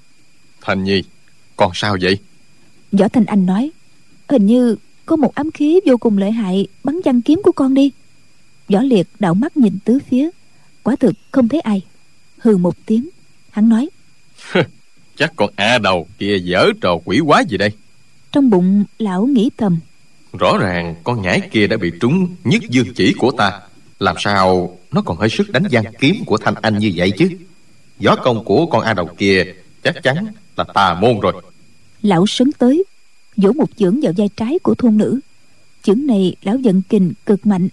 Thành Nhi, còn sao vậy? Võ Thanh Anh nói: Hình như có một ám khí vô cùng lợi hại bắn văng kiếm của con đi. Võ Liệt đảo mắt nhìn tứ phía, quả thực không thấy ai. Hừ một tiếng, hắn nói: Chắc con a đầu kia giở trò quỷ quá gì đây. Trong bụng lão nghĩ thầm: Rõ ràng con nhãi kia đã bị trúng nhất dương chỉ của ta, làm sao nó còn hơi sức đánh văng kiếm của Thanh Anh như vậy chứ? Võ công của con a đầu kia chắc chắn là tà môn rồi. Lão sấn tới, vỗ một chưởng vào vai trái của thôn nữ. Chưởng này lão giận kình cực mạnh,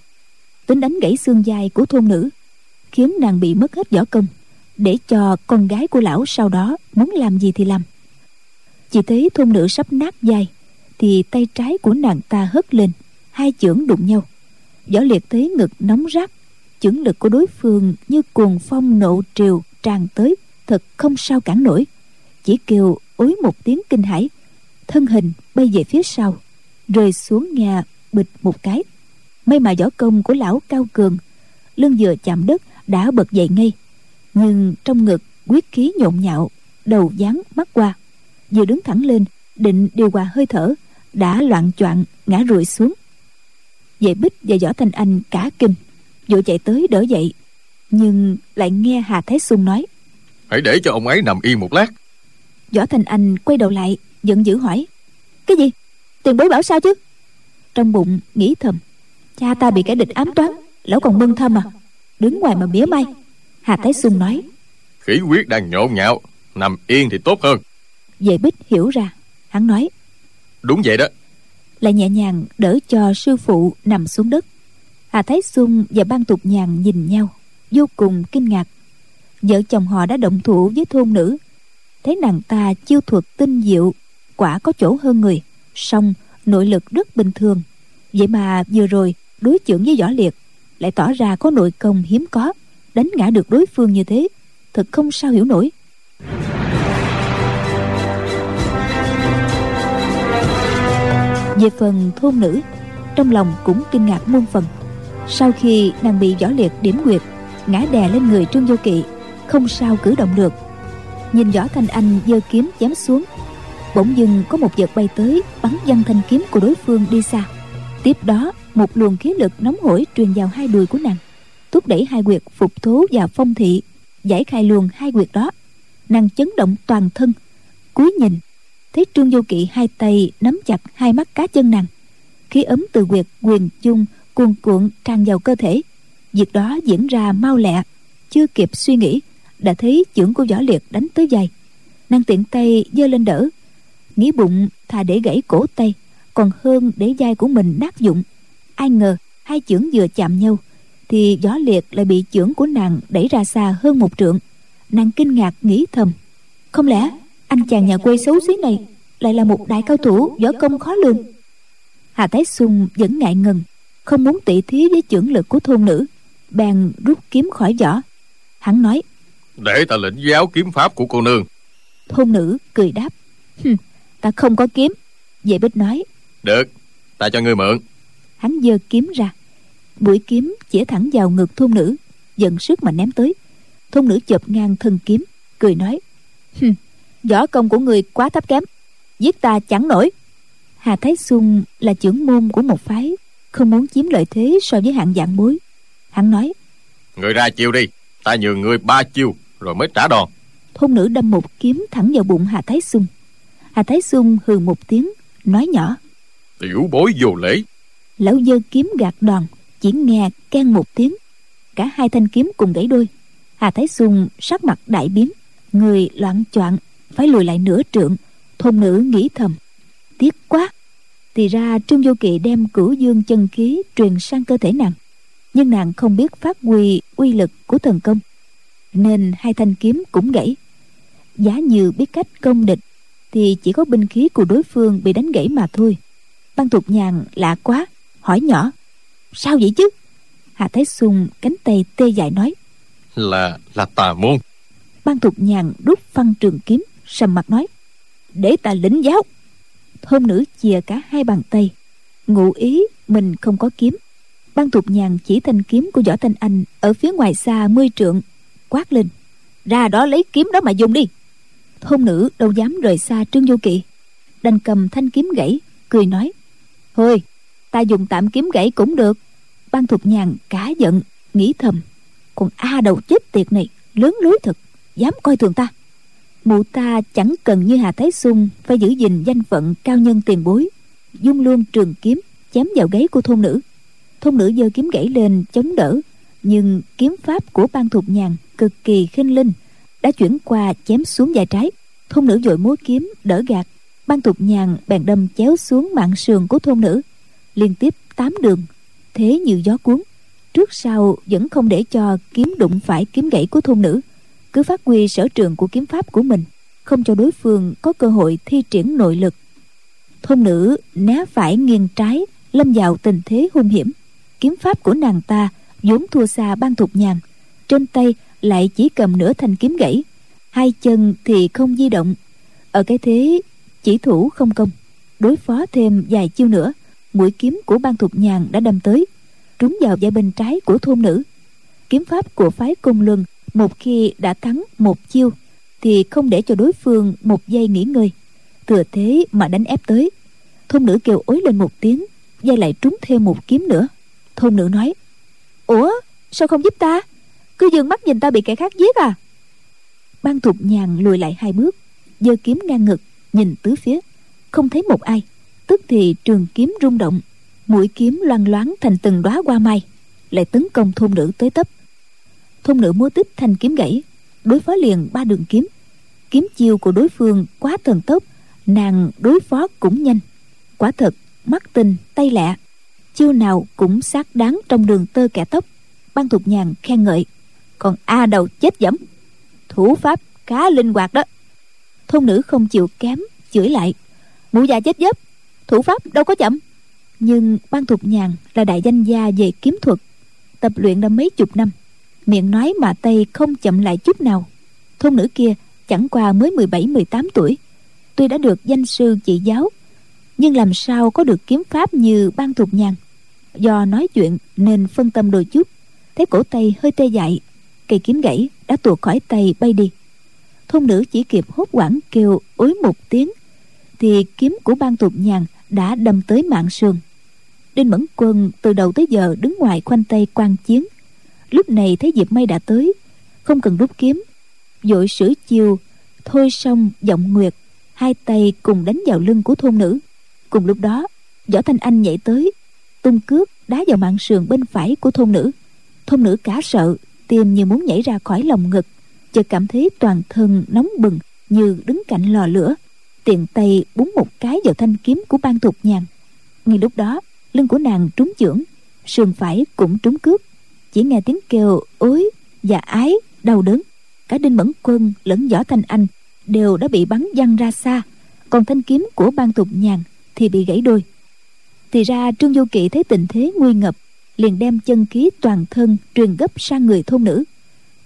tính đánh gãy xương vai của thôn nữ, khiến nàng bị mất hết võ công, để cho con gái của lão sau đó muốn làm gì thì làm. Chỉ thấy thôn nữ sắp nát vai thì tay trái của nàng ta hất lên, hai chưởng đụng nhau. Võ Liệt thấy ngực nóng rát, chưởng lực của đối phương như cuồng phong nộ triều tràn tới, thật không sao cản nổi, chỉ kêu ối một tiếng kinh hãi, thân hình bay về phía sau, rơi xuống nhà bịch một cái. May mà võ công của lão cao cường, lưng vừa chạm đất đã bật dậy ngay, nhưng trong ngực huyết khí nhộn nhạo, đầu dán mắt qua, vừa đứng thẳng lên định điều hòa hơi thở đã loạng choạng ngã rụi xuống. Dễ Bích và Võ Thanh Anh cả kinh, vội chạy tới đỡ dậy, nhưng lại nghe Hà Thái Xuân nói: "Hãy để cho ông ấy nằm yên một lát." Võ Thanh Anh quay đầu lại giận dữ hỏi: "Cái gì? Tiền bối bảo sao chứ?" Trong bụng nghĩ thầm: cha ta bị kẻ địch ám toán, lão còn mừng thầm à? Đứng ngoài mà mía may. Hà Thái Xuân nói: "Khí huyết đang nhộn nhạo, nằm yên thì tốt hơn." Dễ Bích hiểu ra, hắn nói: "Đúng vậy đó." Lại nhẹ nhàng đỡ cho sư phụ nằm xuống đất. Hà Thái Xuân và Ban Thục Nhàn nhìn nhau vô cùng kinh ngạc. Vợ chồng họ đã động thủ với thôn nữ, thấy nàng ta chiêu thuật tinh diệu, quả có chỗ hơn người, song nội lực rất bình thường, vậy mà vừa rồi đối chưởng với Võ Liệt lại tỏ ra có nội công hiếm có, đánh ngã được đối phương như thế, thật không sao hiểu nổi. Về phần thôn nữ, trong lòng cũng kinh ngạc muôn phần. Sau khi nàng bị Võ Liệt điểm quyệt, ngã đè lên người Trương Vô Kỵ, không sao cử động được. Nhìn Võ Thanh Anh giơ kiếm chém xuống, bỗng dưng có một vật bay tới, bắn văng thanh kiếm của đối phương đi xa. Tiếp đó, một luồng khí lực nóng hổi truyền vào hai đùi của nàng, thúc đẩy hai huyệt phục thố và phong thị, giải khai luồng hai huyệt đó. Nàng chấn động toàn thân, cúi nhìn thấy Trương Vô Kỵ hai tay nắm chặt hai mắt cá chân nàng, khí ấm từ huyệt quyền chung cuồn cuộn tràn vào cơ thể. Việc đó diễn ra mau lẹ, chưa kịp suy nghĩ đã thấy chưởng của Võ Liệt đánh tới vai. Nàng tiện tay giơ lên đỡ, nghĩ bụng thà để gãy cổ tay còn hơn để vai của mình nát vụn. Ai ngờ hai chưởng vừa chạm nhau thì Võ Liệt lại bị chưởng của nàng đẩy ra xa hơn một trượng. Nàng kinh ngạc nghĩ thầm: không lẽ anh chàng nhà quê xấu xí này lại là một đại cao thủ võ công khó lường? Hà Thái Xuân vẫn ngại ngần, không muốn tỉ thí với chưởng lực của thôn nữ, bèn rút kiếm khỏi vỏ. Hắn nói: để ta lĩnh giáo kiếm pháp của cô nương. Thôn nữ cười đáp: hừm, ta không có kiếm. Dễ Bích nói: được, ta cho ngươi mượn. Hắn giơ kiếm ra, mũi kiếm chĩa thẳng vào ngực thôn nữ, giận sức mà ném tới. Thôn nữ chộp ngang thân kiếm, cười nói: hừm, võ công của người quá thấp kém, giết ta chẳng nổi. Hà Thái Xuân là trưởng môn của một phái, không muốn chiếm lợi thế so với hạng vạn bối. Hắn nói: người ra chiêu đi, ta nhường người ba chiêu rồi mới trả đòn. Thôn nữ đâm một kiếm thẳng vào bụng Hà Thái Xuân. Hà Thái Xuân hừ một tiếng, nói nhỏ: tiểu bối vô lễ. Lão giơ kiếm gạt đòn, chỉ nghe keng một tiếng, cả hai thanh kiếm cùng gãy đôi. Hà Thái Xuân sắc mặt đại biến, người loạng choạng, phải lùi lại nửa trượng. Thôn nữ nghĩ thầm: tiếc quá. Thì ra Trương Vô Kỵ đem Cửu Dương chân khí truyền sang cơ thể nàng, nhưng nàng không biết phát huy uy lực của thần công, nên hai thanh kiếm cũng gãy. Giá như biết cách công địch thì chỉ có binh khí của đối phương bị đánh gãy mà thôi. Ban Thục Nhàn lạ quá, hỏi nhỏ: sao vậy chứ? Hà Thái Xuân cánh tay tê dại nói: Là, là tà môn. Ban Thục Nhàn đút phăng trường kiếm, sầm mặt nói: để ta lĩnh giáo. Thôn nữ chìa cả hai bàn tay, ngụ ý mình không có kiếm. Ban Thục Nhàn chỉ thanh kiếm của Võ Thanh Anh ở phía ngoài xa mươi trượng, quát lên: ra đó lấy kiếm đó mà dùng đi. Thôn nữ đâu dám rời xa Trương Vô Kỵ, đành cầm thanh kiếm gãy, cười nói: thôi, ta dùng tạm kiếm gãy cũng được. Ban Thục Nhàn cả giận, nghĩ thầm: còn a đầu chết tiệt này lớn lối thật, dám coi thường ta. Mụ ta chẳng cần như Hà Thái Xuân phải giữ gìn danh phận cao nhân tiền bối. Dung luôn trường kiếm chém vào gáy của thôn nữ. Thôn nữ giơ kiếm gãy lên chống đỡ, nhưng kiếm pháp của Ban Thục Nhàn cực kỳ khinh linh, đã chuyển qua chém xuống vai trái. Thôn nữ vội múa kiếm đỡ gạt, Ban Thục Nhàn bèn đâm chéo xuống mạng sườn của thôn nữ, liên tiếp tám đường, thế như gió cuốn. trước sau vẫn không để cho kiếm đụng phải kiếm gãy của thôn nữ, cứ phát huy sở trường của kiếm pháp của mình, không cho đối phương có cơ hội thi triển nội lực. Thôn nữ né phải nghiêng trái, lâm vào tình thế hung hiểm. Kiếm pháp của nàng ta vốn thua xa Ban Thục Nhàn, trên tay lại chỉ cầm nửa thanh kiếm gãy, hai chân thì không di động. Ở cái thế chỉ thủ không công, đối phó thêm vài chiêu nữa, mũi kiếm của Ban Thục Nhàn đã đâm tới, trúng vào vai bên trái của thôn nữ. Kiếm pháp của phái Côn Luân một khi đã thắng một chiêu thì không để cho đối phương một giây nghỉ ngơi, thừa thế mà đánh ép tới. Thôn nữ kêu ối lên một tiếng, vai lại trúng thêm một kiếm nữa. Thôn nữ nói: "Ủa, sao không giúp ta? Cứ dương mắt nhìn ta bị kẻ khác giết à?" Ban Thục Nhàn lùi lại hai bước, giơ kiếm ngang ngực, nhìn tứ phía, không thấy một ai. Tức thì trường kiếm rung động, mũi kiếm loang loáng thành từng đóa hoa mai, lại tấn công thôn nữ tới tấp. Thôn nữ múa tích thanh kiếm gãy, đối phó liền ba đường kiếm. Kiếm chiêu của đối phương quá thần tốc, nàng đối phó cũng nhanh, quả thật mắt tinh tay lẹ, chiêu nào cũng xác đáng trong đường tơ kẻ tóc. Ban Thục Nhàn khen ngợi: "Còn a đầu chết dẫm, thủ pháp khá linh hoạt đó." Thôn nữ không chịu kém, chửi lại: "Mụ già chết dấp, thủ pháp đâu có chậm." Nhưng Ban Thục Nhàn là đại danh gia về kiếm thuật, tập luyện đã mấy chục năm, miệng nói mà tay không chậm lại chút nào. Thôn nữ kia chẳng qua mới mười bảy mười tám tuổi, tuy đã được danh sư chỉ giáo, nhưng làm sao có được kiếm pháp như Ban Thục Nhàn. Do nói chuyện nên phân tâm đôi chút, thấy cổ tay hơi tê dại, cây kiếm gãy đã tuột khỏi tay bay đi. Thôn nữ chỉ kịp hốt hoảng kêu ối một tiếng thì kiếm của Ban Thục Nhàn đã đâm tới mạng sườn. Đinh Mẫn Quân từ đầu tới giờ đứng ngoài khoanh tay quan chiến, lúc này thấy dịp may đã tới, không cần rút kiếm, vội sử chiêu thôi xong giọng nguyệt, hai tay cùng đánh vào lưng của thôn nữ. Cùng lúc đó, Võ Thanh Anh nhảy tới, tung cước đá vào mạng sườn bên phải của thôn nữ. Thôn nữ cả sợ, tim như muốn nhảy ra khỏi lồng ngực, chợt cảm thấy toàn thân nóng bừng như đứng cạnh lò lửa, tiện tay búng một cái vào thanh kiếm của Ban Thục Nhàn. Ngay lúc đó, lưng của nàng trúng chưởng, sườn phải cũng trúng cước, chỉ nghe tiếng kêu ối và ái đau đớn. Cả Đinh Mẫn Quân lẫn Võ Thanh Anh đều đã bị bắn văng ra xa, còn thanh kiếm của Ban Thục Nhàn thì bị gãy đôi. Thì ra Trương Vô Kỵ thấy tình thế nguy ngập, liền đem chân khí toàn thân truyền gấp sang người thôn nữ.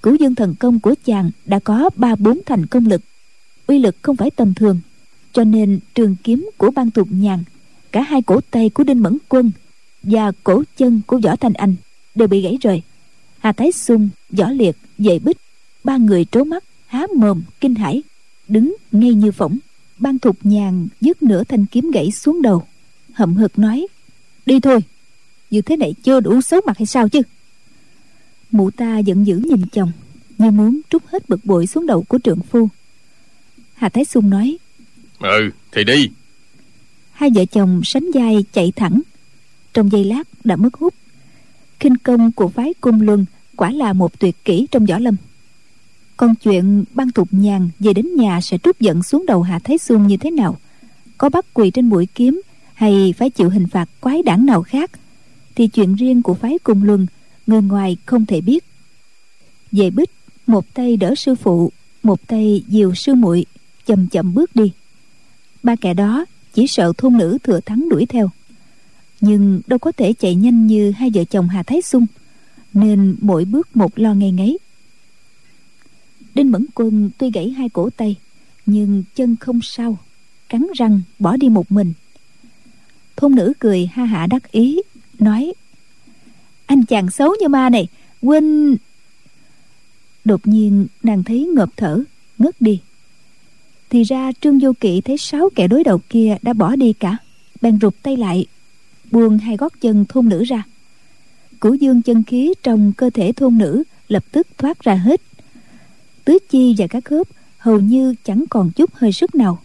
Cửu dương thần công của chàng đã có ba bốn thành công lực, uy lực không phải tầm thường, cho nên trường kiếm của Ban Thục Nhàn, cả hai cổ tay của Đinh Mẫn Quân và cổ chân của Võ Thanh Anh đều bị gãy rời. Hà Thái Xuân, Võ Liệt, Dễ Bích, ba người trố mắt há mồm kinh hãi, đứng ngay như phỏng. Ban Thục Nhàn dứt nửa thanh kiếm gãy xuống đầu, hậm hực nói: "Đi thôi, như thế này chưa đủ xấu mặt hay sao chứ?" Mụ ta giận dữ nhìn chồng, như muốn trút hết bực bội xuống đầu của trượng phu. Hà Thái Xuân nói: "Ừ, thì đi." Hai vợ chồng sánh vai chạy thẳng, trong giây lát đã mất hút. Khinh công của phái Côn Luân quả là một tuyệt kỹ trong võ lâm. Còn chuyện Ban Thục Nhàn về đến nhà sẽ trút giận xuống đầu Hà Thái Xuân như thế nào, có bắt quỳ trên mũi kiếm hay phải chịu hình phạt quái đản nào khác, thì chuyện riêng của phái Côn Luân người ngoài không thể biết. Dễ Bích một tay đỡ sư phụ, một tay dìu sư muội, chậm chậm bước đi. Ba kẻ đó chỉ sợ thôn nữ thừa thắng đuổi theo, nhưng đâu có thể chạy nhanh như hai vợ chồng Hà Thái Xuân, nên mỗi bước một lo ngay ngáy. Đinh Mẫn Quân tuy gãy hai cổ tay, nhưng chân không sao, cắn răng bỏ đi một mình. Thôn nữ cười ha hả đắc ý, nói: "Anh chàng xấu như ma này, huynh..." Đột nhiên nàng thấy ngợp thở, ngất đi. Thì ra Trương Vô Kỵ thấy sáu kẻ đối đầu kia đã bỏ đi cả, bèn rụt tay lại, buông hai gót chân thôn nữ ra. Cửu dương chân khí trong cơ thể thôn nữ lập tức thoát ra hết, tứ chi và các khớp hầu như chẳng còn chút hơi sức nào.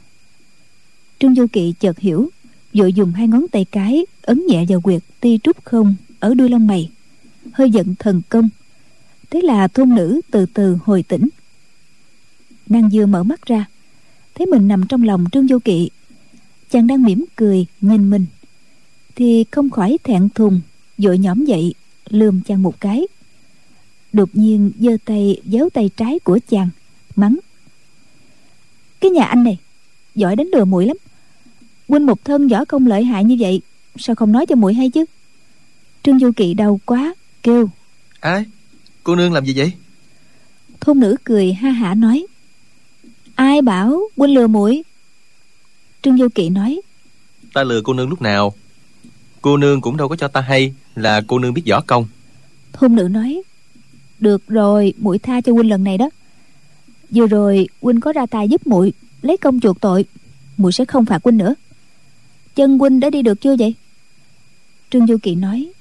Trương Vô Kỵ chợt hiểu, vội dùng hai ngón tay cái ấn nhẹ vào huyệt ti trúc không ở đuôi lông mày, hơi giận thần công. Thế là thôn nữ từ từ hồi tỉnh. Nàng vừa mở mắt ra, thấy mình nằm trong lòng Trương Vô Kỵ, chàng đang mỉm cười nhìn mình, thì không khỏi thẹn thùng, vội nhõm dậy, lườm chàng một cái, đột nhiên giơ tay véo tay trái của chàng, mắng: "Cái nhà anh này giỏi đến lừa muội lắm. Huynh một thân võ công lợi hại như vậy, sao không nói cho muội hay chứ?" Trương Vô Kỵ đau quá kêu: "Ai? Cô nương làm gì vậy?" Thôn nữ cười ha hả nói: "Ai bảo huynh lừa muội?" Trương Vô Kỵ nói: "Ta lừa cô nương lúc nào? Cô nương cũng đâu có cho ta hay là cô nương biết võ công." Thôn nữ nói: "Được rồi, muội tha cho huynh lần này đó. Vừa rồi huynh có ra tay giúp muội lấy công chuộc tội, muội sẽ không phạt huynh nữa. Chân huynh đã đi được chưa vậy?" Trương Vô Kỵ nói: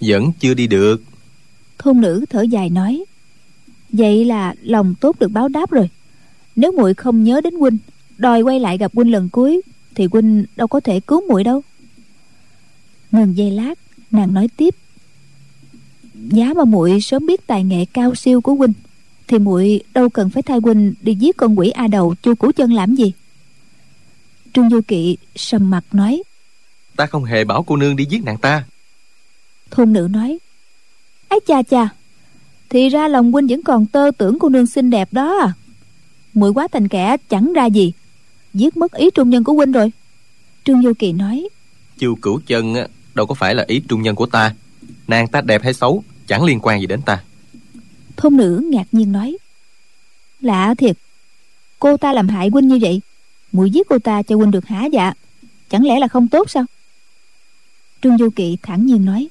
"Vẫn chưa đi được." Thôn nữ thở dài nói: "Vậy là lòng tốt được báo đáp rồi. Nếu muội không nhớ đến huynh, đòi quay lại gặp huynh lần cuối, thì huynh đâu có thể cứu muội đâu." Ngừng giây lát, nàng nói tiếp: "Giá mà muội sớm biết tài nghệ cao siêu của huynh, thì muội đâu cần phải thay huynh đi giết con quỷ A Đầu Chu Cửu Chân làm gì." Trương Vô Kỵ sầm mặt nói: "Ta không hề bảo cô nương đi giết nàng ta." Thôn nữ nói: "Ái cha cha, thì ra lòng huynh vẫn còn tơ tưởng cô nương xinh đẹp đó à. Muội quá thành kẻ chẳng ra gì, giết mất ý trung nhân của huynh rồi." Trương Vô Kỵ nói: "Chu Cửu Chân đâu có phải là ý trung nhân của ta. Nàng ta đẹp hay xấu chẳng liên quan gì đến ta." Thôn nữ ngạc nhiên nói: "Lạ thiệt, cô ta làm hại huynh như vậy, muội giết cô ta cho huynh được hả dạ? Chẳng lẽ là không tốt sao?" Trương Vô Kỵ thản nhiên nói: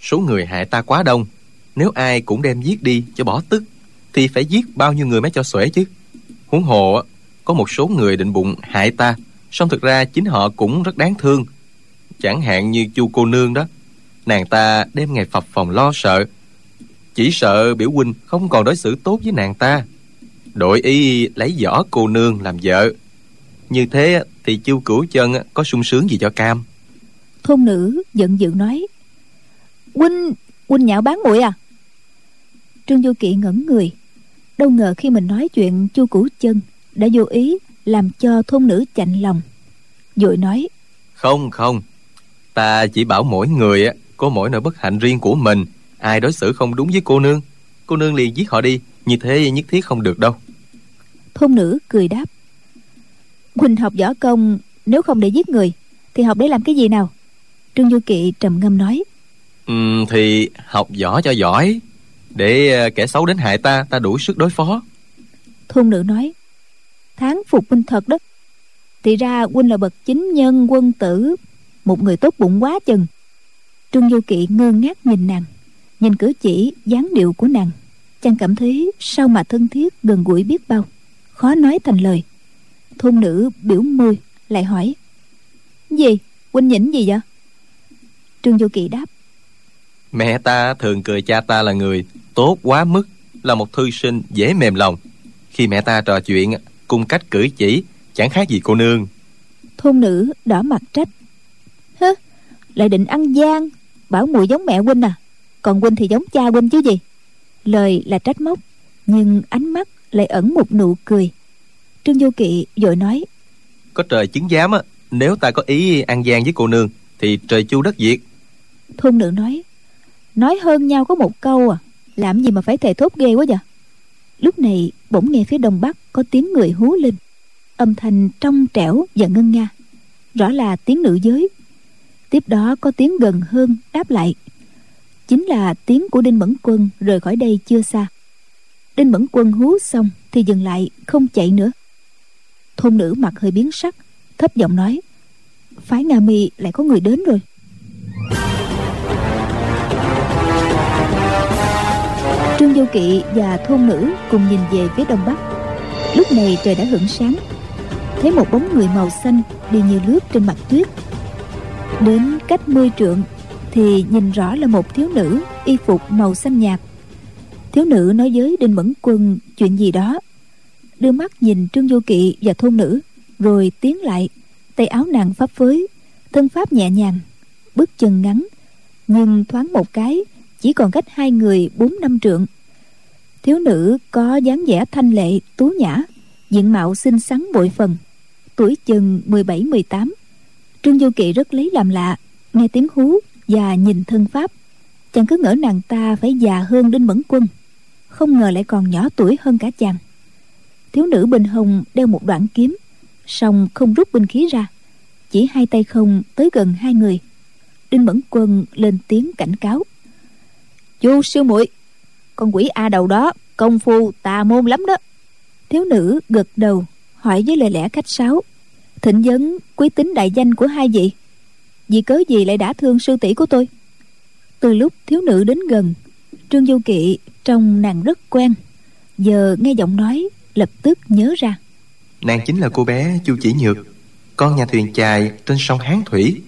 "Số người hại ta quá đông, nếu ai cũng đem giết đi cho bỏ tức thì phải giết bao nhiêu người mới cho xuể chứ. Huống hồ có một số người định bụng hại ta, song thực ra chính họ cũng rất đáng thương. Chẳng hạn như Chu cô nương đó, nàng ta đêm ngày phập phòng lo sợ, chỉ sợ biểu huynh không còn đối xử tốt với nàng ta, đội ý lấy võ cô nương làm vợ. Như thế thì Chu Cửu Chân có sung sướng gì cho cam." Thôn nữ giận dữ nói: Huynh huynh nhạo báng muội à?" Trương Vô Kỵ ngẩn người, đâu ngờ khi mình nói chuyện Chu Cửu Chân đã vô ý làm cho thôn nữ chạnh lòng, vội nói: Không không ta chỉ bảo mỗi người có mỗi nỗi bất hạnh riêng của mình. Ai đối xử không đúng với cô nương, cô nương liền giết họ đi, như thế nhất thiết không được đâu." Thôn nữ cười đáp: "Huynh học võ công nếu không để giết người, thì học để làm cái gì nào?" Trương Vô Kỵ trầm ngâm nói: ừ, "Thì học võ cho giỏi, để kẻ xấu đến hại ta, ta đủ sức đối phó." Thôn nữ nói: "Tháng phục huynh thật đó. Thì ra huynh là bậc chính nhân quân tử, một người tốt bụng quá chừng." Trương Vô Kỵ ngơ ngác nhìn nàng, nhìn cử chỉ dáng điệu của nàng, chàng cảm thấy sao mà thân thiết gần gũi biết bao, khó nói thành lời. Thôn nữ biểu môi lại hỏi: "Gì? Huynh nhỉnh gì vậy?" Trương Vô Kỵ đáp: "Mẹ ta thường cười cha ta là người tốt quá mức, là một thư sinh dễ mềm lòng. Khi mẹ ta trò chuyện, cung cách cử chỉ chẳng khác gì cô nương." Thôn nữ đỏ mặt trách: "Hứ, lại định ăn gian, bảo muội giống mẹ huynh à? Còn huynh thì giống cha huynh chứ gì." Lời là trách móc, nhưng ánh mắt lại ẩn một nụ cười. Trương Vô Kỵ vội nói: "Có trời chứng giám, nếu ta có ý ăn gian với cô nương thì trời chu đất diệt." Thôn nữ nói: "Nói hơn nhau có một câu à, làm gì mà phải thề thốt ghê quá vậy?" Lúc này bỗng nghe phía đông bắc có tiếng người hú lên, âm thanh trong trẻo và ngân nga, rõ là tiếng nữ giới. Tiếp đó có tiếng gần hơn đáp lại, chính là tiếng của Đinh Mẫn Quân rời khỏi đây chưa xa. Đinh Mẫn Quân hú xong thì dừng lại, không chạy nữa. Thôn nữ mặt hơi biến sắc, thấp giọng nói: "Phái Nga Mi lại có người đến rồi." Trương Vô Kỵ và thôn nữ cùng nhìn về phía đông bắc. Lúc này trời đã hửng sáng, thấy một bóng người màu xanh đi như lướt trên mặt tuyết. Đến cách mười trượng thì nhìn rõ là một thiếu nữ y phục màu xanh nhạt. Thiếu nữ nói với Đinh Mẫn Quân chuyện gì đó, đưa mắt nhìn Trương Vô Kỵ và thôn nữ, rồi tiến lại. Tay áo nàng phấp phới, thân pháp nhẹ nhàng, bước chân ngắn, nhưng thoáng một cái chỉ còn cách hai người bốn năm trượng. Thiếu nữ có dáng vẻ thanh lệ tú nhã, diện mạo xinh xắn bội phần, tuổi chừng mười bảy mười tám. Trương Vô Kỵ rất lấy làm lạ, nghe tiếng hú và nhìn thân pháp, Chàng cứ ngỡ nàng ta phải già hơn Đinh Mẫn Quân, không ngờ lại còn nhỏ tuổi hơn cả chàng. Thiếu nữ bên hông đeo một đoạn kiếm, song không rút binh khí ra, chỉ hai tay không tới gần hai người. Đinh Mẫn Quân lên tiếng cảnh cáo: "Chu sư muội, con quỷ a đầu đó công phu tà môn lắm đó." Thiếu nữ gật đầu hỏi với lời lẽ khách sáo: "Thỉnh vấn quý tính đại danh của hai vị, vì cớ gì lại đã thương sư tỷ của tôi?" Từ lúc thiếu nữ đến gần, Trương Vô Kỵ trông nàng rất quen, giờ nghe giọng nói lập tức nhớ ra. Nàng chính là cô bé Chu Chỉ Nhược, con nhà thuyền chài trên sông Hán Thủy.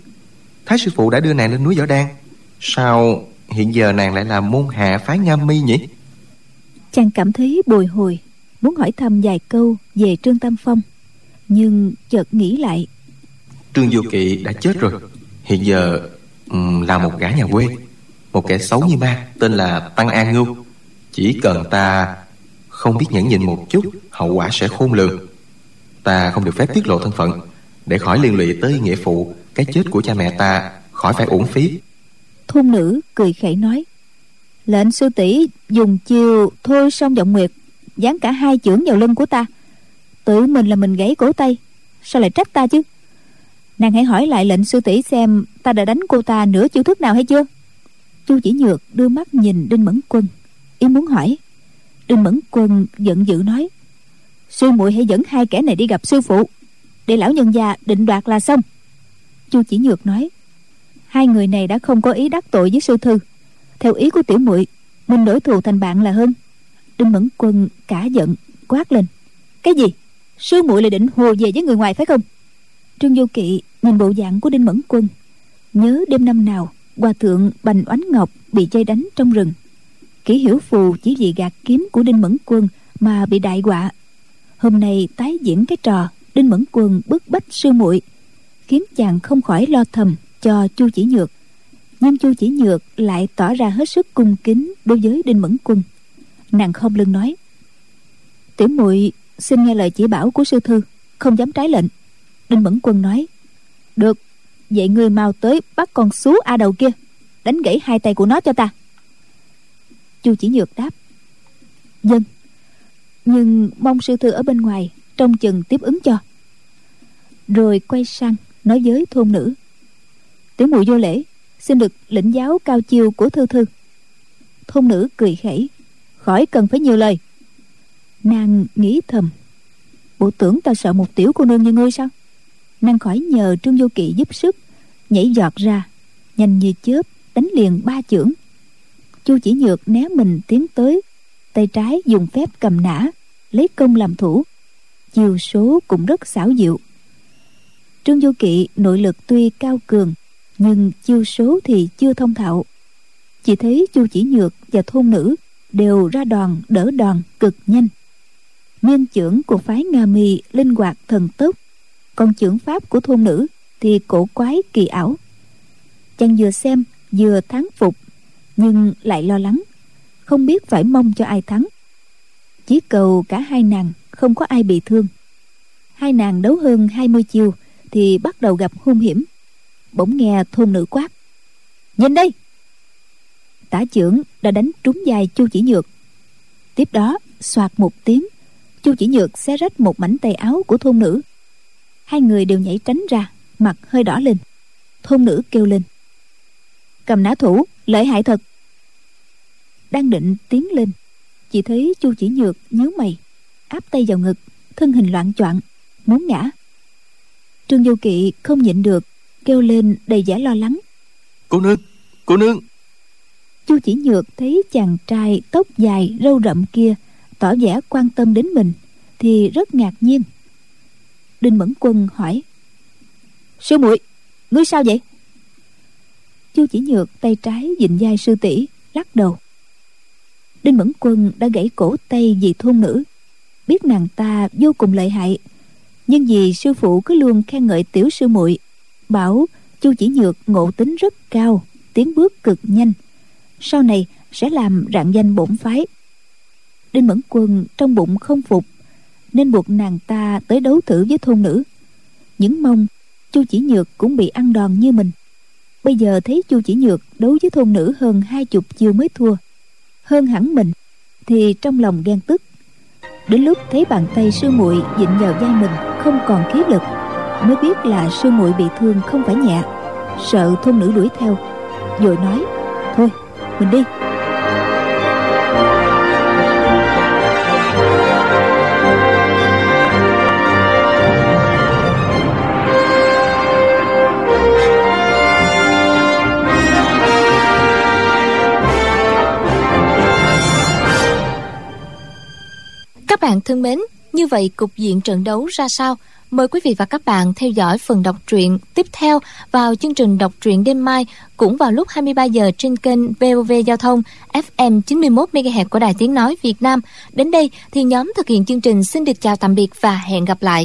Thái sư phụ đã đưa nàng lên núi Võ Đan, sao hiện giờ nàng lại là môn hạ phái Nga Mi nhỉ? Chàng cảm thấy bồi hồi, muốn hỏi thăm vài câu về Trương Tam Phong, nhưng chợt nghĩ lại, Trương Vô Kỵ đã chết rồi, hiện giờ um, là một gã nhà quê, một kẻ xấu như ma, tên là Tăng An Ngưu. Chỉ cần ta không biết nhẫn nhịn một chút, hậu quả sẽ khôn lường. Ta không được phép tiết lộ thân phận, để khỏi liên lụy tới nghĩa phụ, cái chết của cha mẹ ta khỏi phải uổng phí. Thôn nữ cười khẩy nói: "Lệnh sư tỷ dùng chiều thôi xong giọng nguyệt, dán cả hai chưởng vào lưng của ta, tự mình là mình gãy cổ tay, sao lại trách ta chứ? Nàng hãy hỏi lại lệnh sư tỷ xem ta đã đánh cô ta nửa chiêu thức nào hay chưa?" Chu Chỉ Nhược đưa mắt nhìn Đinh Mẫn Quân, ý muốn hỏi. Đinh Mẫn Quân giận dữ nói: "Sư muội hãy dẫn hai kẻ này đi gặp sư phụ, để lão nhân già định đoạt là xong." Chu Chỉ Nhược nói: "Hai người này đã không có ý đắc tội với sư thư, theo ý của tiểu muội, mình đổi thù thành bạn là hơn." Đinh Mẫn Quân cả giận quát lên: "Cái gì? Sư muội lại định hồ về với người ngoài phải không?" Trương Vô Kỵ nhìn bộ dạng của Đinh Mẫn Quân, nhớ đêm năm nào hòa thượng Bành Oánh Ngọc bị chơi đánh trong rừng, Kỷ Hiểu Phù chỉ vì gạt kiếm của Đinh Mẫn Quân mà bị đại họa. Hôm nay tái diễn cái trò Đinh Mẫn Quân bức bách sư muội, khiến chàng không khỏi lo thầm cho Chu Chỉ Nhược. Nhưng Chu Chỉ Nhược lại tỏ ra hết sức cung kính đối với Đinh Mẫn Quân. Nàng khom lưng nói: "Tiểu muội xin nghe lời chỉ bảo của sư thư, không dám trái lệnh." Đinh Mẫn Quân nói: "Được, vậy ngươi mau tới bắt con xú a đầu kia, đánh gãy hai tay của nó cho ta." Chu Chỉ Nhược đáp: "Vâng, nhưng mong sư thư ở bên ngoài trông chừng tiếp ứng cho." Rồi quay sang nói với thôn nữ: "Tiểu muội vô lễ, xin được lĩnh giáo cao chiêu của thư thư." Thôn nữ cười khẩy: "Khỏi cần phải nhiều lời." Nàng nghĩ thầm: "Bộ tưởng ta sợ một tiểu cô nương như ngươi sao?" Nàng khỏi nhờ Trương Vô Kỵ giúp sức, nhảy giọt ra, nhanh như chớp đánh liền ba chưởng. Chu Chỉ Nhược né mình tiến tới, tay trái dùng phép cầm nã, lấy công làm thủ, chiều số cũng rất xảo diệu. Trương Vô Kỵ nội lực tuy cao cường, nhưng chiêu số thì chưa thông thạo. Chỉ thấy Chu Chỉ Nhược và thôn nữ đều ra đòn đỡ đòn cực nhanh. Nhân chưởng của phái Nga Mi linh hoạt thần tốc, còn chưởng pháp của thôn nữ thì cổ quái kỳ ảo. Chàng vừa xem vừa thán phục, nhưng lại lo lắng, không biết phải mong cho ai thắng. Chỉ cầu cả hai nàng không có ai bị thương. Hai nàng đấu hơn hai mươi chiêu thì bắt đầu gặp hung hiểm. Bỗng nghe thôn nữ quát: "Nhìn đây!" Tả chưởng đã đánh trúng vai Chu Chỉ Nhược. Tiếp đó xoạt một tiếng, Chu Chỉ Nhược xé rách một mảnh tay áo của thôn nữ. Hai người đều nhảy tránh ra, mặt hơi đỏ lên. Thôn nữ kêu lên: "Cầm nã thủ lợi hại thật." Đang định tiến lên, chỉ thấy Chu Chỉ Nhược nhíu mày, áp tay vào ngực, thân hình loạng choạng muốn ngã. Trương Vô Kỵ không nhịn được, kêu lên đầy vẻ lo lắng: "Cô nương, cô nương!" Chu Chỉ Nhược thấy chàng trai tóc dài râu rậm kia tỏ vẻ quan tâm đến mình thì rất ngạc nhiên. Đinh Mẫn Quân hỏi: "Sư muội, ngươi sao vậy?" Chu Chỉ Nhược tay trái vịn vai sư tỷ, lắc đầu. Đinh Mẫn Quân đã gãy cổ tay vì thôn nữ, biết nàng ta vô cùng lợi hại, nhưng vì sư phụ cứ luôn khen ngợi tiểu sư muội, bảo Chu Chỉ Nhược ngộ tính rất cao, tiến bước cực nhanh, sau này sẽ làm rạng danh bổn phái. Đinh Mẫn Quân trong bụng không phục, nên buộc nàng ta tới đấu thử với thôn nữ, những mong Chu Chỉ Nhược cũng bị ăn đòn như mình. bây giờ thấy Chu Chỉ Nhược đấu với thôn nữ hơn hai chục chiêu mới thua, hơn hẳn mình, thì trong lòng ghen tức. Đến lúc thấy bàn tay sư muội vịn vào vai mình không còn khí lực, mới biết là sư muội bị thương không phải nhẹ, sợ thôn nữ đuổi theo, vội nói: "Thôi, mình đi." Các bạn thân mến, như vậy cục diện trận đấu ra sao? Mời quý vị và các bạn theo dõi phần đọc truyện tiếp theo vào chương trình đọc truyện đêm mai cũng vào lúc hai mươi ba giờ trên kênh vê o vê Giao thông ép em chín mươi mốt mê ga héc của Đài Tiếng nói Việt Nam. Đến đây thì nhóm thực hiện chương trình xin được chào tạm biệt và hẹn gặp lại.